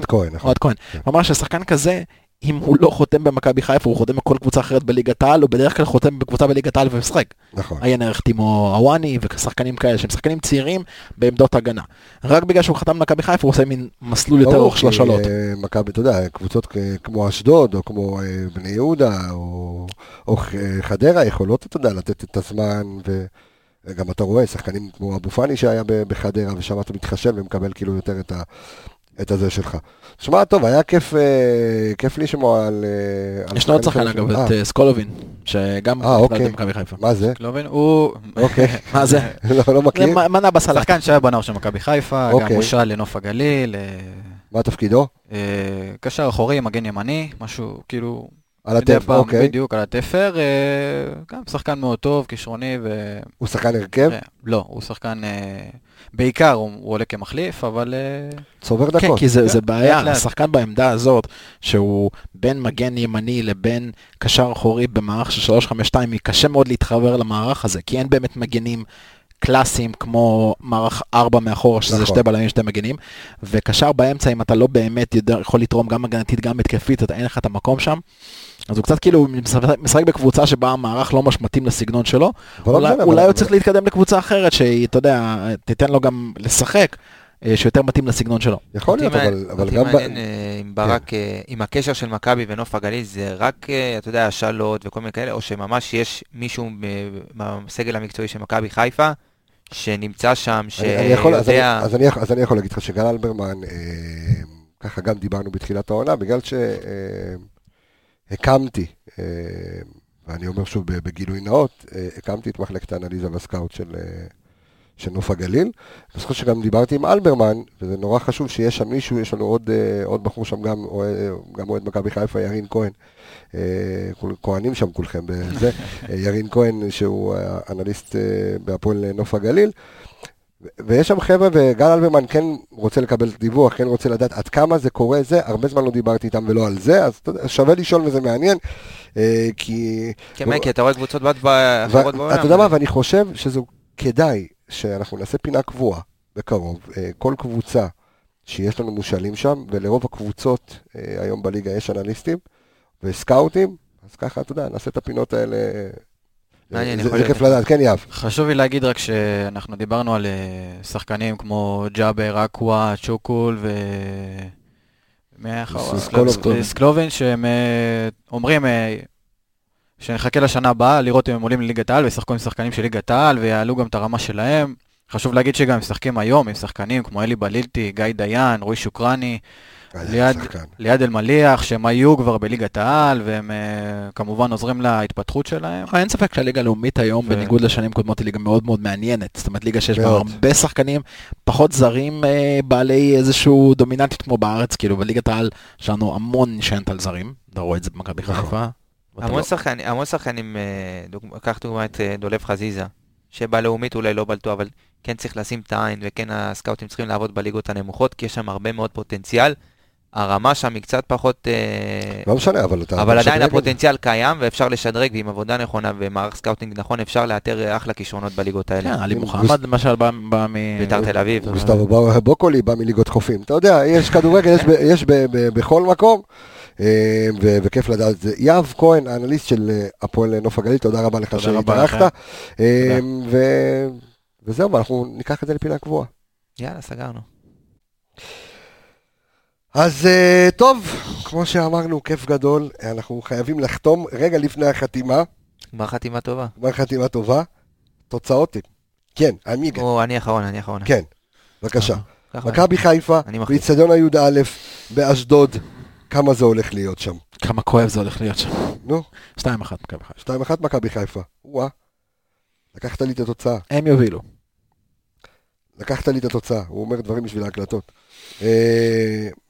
אוהד כהן. הוא אמר ששחקן כזה, אם הוא לא חותם במכבי חיפה, הוא חותם בכל קבוצה אחרת בליגת העל, הוא בדרך כלל חותם בקבוצה בליגת העל ומשחק. נכון. עיין ערך טימו אוואני ושחקנים כאלה, שהם שחקנים צעירים בעמדות הגנה. רק בגלל שהוא חתם במכבי חיפה, הוא עושה מין מסלול יותר ארוך של השאלות. מכבי, אתה יודע, קבוצות כמו אשדוד, או כמו בני יהודה, או חדרה, יכולות, אתה יודע, לתת את הזמן גם אתה רואה, שחקנים כמו אבו פני שהיה בחדרה, ושם אתה מתחשב ומקבל כאילו יותר את הזה שלך. תשמע, טוב, היה כיף לי שמוע על... יש עוד שחקן אגב, את סקולובין, שגם... אוקיי, מה זה? סקולובין, הוא... אוקיי. מה זה? לא מכיר? זה מנה בסלט. שחקן שהיה בנאו של מכבי חיפה, גם מושל לנוף הגליל. מה תפקידו? קשר אחורי, מגן ימני, משהו כאילו... על התפר, אוקיי. בדיוק, על התפר, גם שחקן מאוד טוב, כישרוני ו... הוא שחקן הרכב? לא, הוא שחקן, בעיקר הוא עולה כמחליף, אבל... צובר דקות. כן, כי זה בעיה, השחקן בעמדה הזאת, שהוא בין מגן ימני לבין קשר אחורי במערך של 3-5-2, היא קשה מאוד להתחבר למערך הזה, כי אין באמת מגנים קלאסיים כמו מערך 4 מאחור, שזה שתי בלמים, שתי מגנים, וקשר באמצע, אם אתה לא באמת יכול לתרום גם מגנתית, גם התקפית, אתה אין לך את המקום שם, אז הוא קצת כאילו משחק בקבוצה שבה המערך לא משמתים לסגנון שלו, אולי הוא צריך להתקדם לקבוצה אחרת שהיא, אתה יודע, תיתן לו גם לשחק, שיותר מתאים לסגנון שלו. יכול להיות, אבל גם... עם הקשר של מכבי ונוף הגליל, זה רק, אתה יודע, השאלות וכל מיני כאלה, או שממש יש מישהו בסגל המקצועי של מכבי חיפה, שנמצא שם, שיודע... אז אני יכול להגיד לך שגל אלברמן, ככה גם דיברנו בתחילת העונה, בגלל ש... הקמתי, ואני אומר שוב בגילוי נאות, הקמתי את מחלקת האנליזה והסקאוט של נוף הגליל. אני חושב שגם דיברתי עם אלברמן, וזה נורא חשוב שיש שם מישהו, יש לנו עוד בחור שם גם אוהד מכבי חיפה, ירין כהן, כהנים שם כולכם בזה, ירין כהן שהוא אנליסט בהפועל נוף הגליל, ויש שם חבר'ה, וגל אלברמן כן רוצה לקבל דיווח, כן רוצה לדעת עד כמה זה קורה, זה, הרבה זמן לא דיברתי איתם ולא על זה, אז שווה לשאול וזה מעניין, כי... כן, כי אתה רואה קבוצות בת אחרות בעולם. אתה יודע מה, ואני חושב שזה כדאי שאנחנו נעשה פינה קבועה בקרוב, כל קבוצה שיש לנו מושאלים שם, ולרוב הקבוצות היום בליגה יש אנליסטים וסקאוטים, אז ככה, אתה יודע, נעשה את הפינות האלה... זה כיף לדעת, כן יאב. חשוב לי להגיד רק שאנחנו דיברנו על שחקנים כמו ג'אבר, אקווה, צ'וקול וסקלובין, שהם אומרים שנחכה לשנה הבאה לראות אם הם עולים לליגת העל וישחקו עם שחקנים של ליגת העל ויעלו גם את הרמה שלהם. חשוב להגיד שגם הם שחקים היום עם שחקנים כמו אלי בלילתי, גיא דיין, רועי שוקרני, ליד אל מליח, שהם היו כבר בליגת העל, והם כמובן עוזרים להתפתחות שלהם. אין ספק שהליגה הלאומית היום, בניגוד לשנים קודמות, היא ליגה מאוד מאוד מעניינת. זאת אומרת, ליגה שיש בה הרבה שחקנים, פחות זרים בעלי איזשהו דומיננטיות כמו בארץ, כאילו בליגת העל שלנו המון נשענת על זרים, אתה רואה את זה במכבי חיפה. המון שחקנים, קח דוגמא את דולב חזיזה, שבלאומית אולי לא בלטו, אבל כן צריך לשים את העין, וכן הסקאוטים צריכים לעבוד בליגות הנמוכות, כי יש שם הרבה מאוד פוטנציאל. הרמה שם היא קצת פחות... לא משנה, אבל עדיין הפוטנציאל קיים, ואפשר לשדרג, ועם עבודה נכונה ומערך סקאוטינג נכון, אפשר לאתר אחלה כישרונות בליגות האלה. כן, עלי מוחמד למשל בא מביתר תל אביב. גוסטבו בוקולי בא מליגות חופים. אתה יודע, יש כדורגל, יש בכל מקום, וכיף לדעת. יואב כהן, האנליסט של הפועל נוף הגליל, תודה רבה לך שהתארחת. וזהו, אנחנו ניקח את זה לפינה קבועה. יאללה, סגרנו. אז טוב, כמו שאמרנו, כיף גדול, אנחנו חייבים לחתום רגע לפני החתימה. מה חתימה טובה? מה חתימה טובה? תוצאות. כן, אמיגה. או, אני אחרון. כן, בבקשה. מכבי חיפה, באצטדיון היהודה א', באשדוד, כמה זה הולך להיות שם? כמה כואב זה הולך להיות שם? נו? 2-1 מכבי חיפה. 2-1 מכבי חיפה. וואה, לקחת לי את התוצאה. הם יובילו. לקחת לי את התוצאה, הוא אומר דברים בשביל ההקלטות.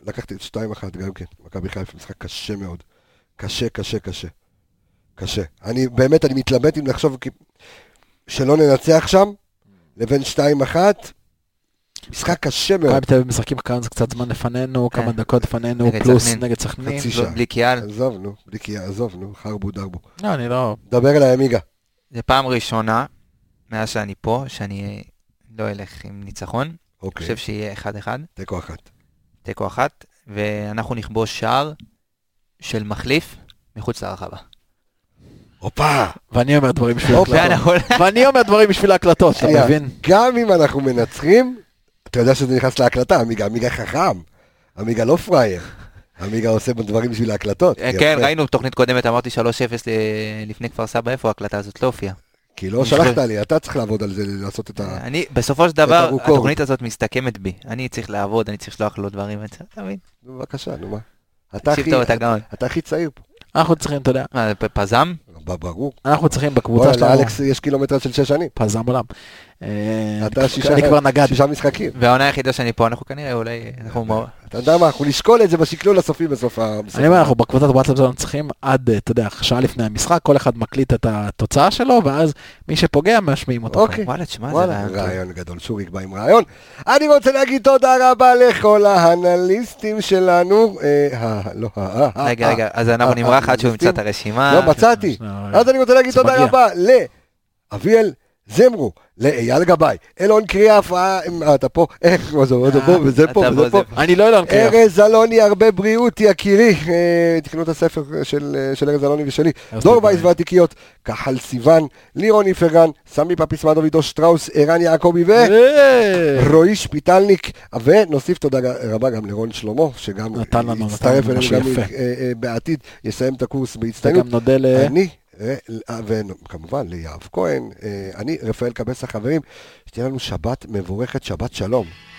לקחתי את 2-1 גם כן, מכבי חיפה, משחק קשה מאוד. קשה. אני מתלבט אם לחשוב שלא ננצח שם, לבין 2-1, משחק קשה מאוד. מכבי תל אביב משחקים כאן, זה קצת זמן לפנינו, כמה דקות לפנינו, פלוס נגד סכנין. חצי שעה. בלי קיאל. עזוב, נו, חרבו. לא, אני לא... דבר אליי, אמיגה. זה פעם ראשונה, מאז שאני פה, שאני... לא אלך עם ניצחון, אני חושב שיהיה 1-1. תיקו אחת, ואנחנו נכבוש שער של מחליף מחוץ לרחבה. הופה! ואני אומר דברים בשביל ההקלטות, אתה מבין? גם אם אנחנו מנצחים, אתה יודע שזה נכנס להקלטה, אמיגה חכם, אמיגה לא פראייר. אמיגה עושה דברים בשביל ההקלטות. כן, ראינו תוכנית קודמת, אמרתי 3-0 לפני כפר סבא, איפה ההקלטה הזאת לא הופיעה. כי לא שלחת לי, אתה צריך לעבוד על זה, לעשות את הרוקור. אני, בסופו של דבר, התוכנית הזאת מסתכמת בי. אני צריך לעבוד, אני צריך לשלוח לו דברים, אתה מבין? בבקשה, נו מה. אתה הכי צעיר פה. אנחנו צריכים, אתה יודע. פזם? ברור. אנחנו צריכים בקבוצה שלנו. לאלכס יש קילומטר של 6 שנים. פזם עולם. אתה 6 משחקים. והעונה היחידה שאני פה, אנחנו כנראה אולי... אתה יודע מה, אנחנו נשקול את זה בשקלול הסופי בסוף המשחק. אני אומר, אנחנו בקבוצת וואטסאפ שלנו צריכים עד, אתה יודע, שעה לפני המשחק, כל אחד מקליט את התוצאה שלו, ואז מי שפוגע משמיעים אותו. אוקיי. וואלה, תשמע, זה רעיון גדול. שוריק בא עם רעיון. אני רוצה להגיד תודה רבה לכל האנליסטים שלנו. רגע, אז אנחנו נמרח עד שהוא ימצא את הרשימה. לא, מצאתי. אז אני רוצה להגיד תודה רבה לאביאל זמרו, לאייל גבאי, אלון קריאף, אתה פה, וזה פה, וזה פה, אני לא אלון קריאף, ארז אלוני, הרבה בריאות יקירי, תקנו את הספר של ארז אלוני ושלי, דור וייס והתיקיות, כחל סיוון, לירוני פרגן, סמי פפיס מדו וידו שטראוס, ערן יעקבי ורועי שפיטלניק, ונוסיף תודה רבה גם לרון שלמה, שגם יצטרף אלינו גם בעתיד, יסיים את הקורס בהצטיינות, אני, וכמובן ליאב כהן, אני רפאל קבס החברים, שתהיה לנו שבת מבורכת, שבת שלום.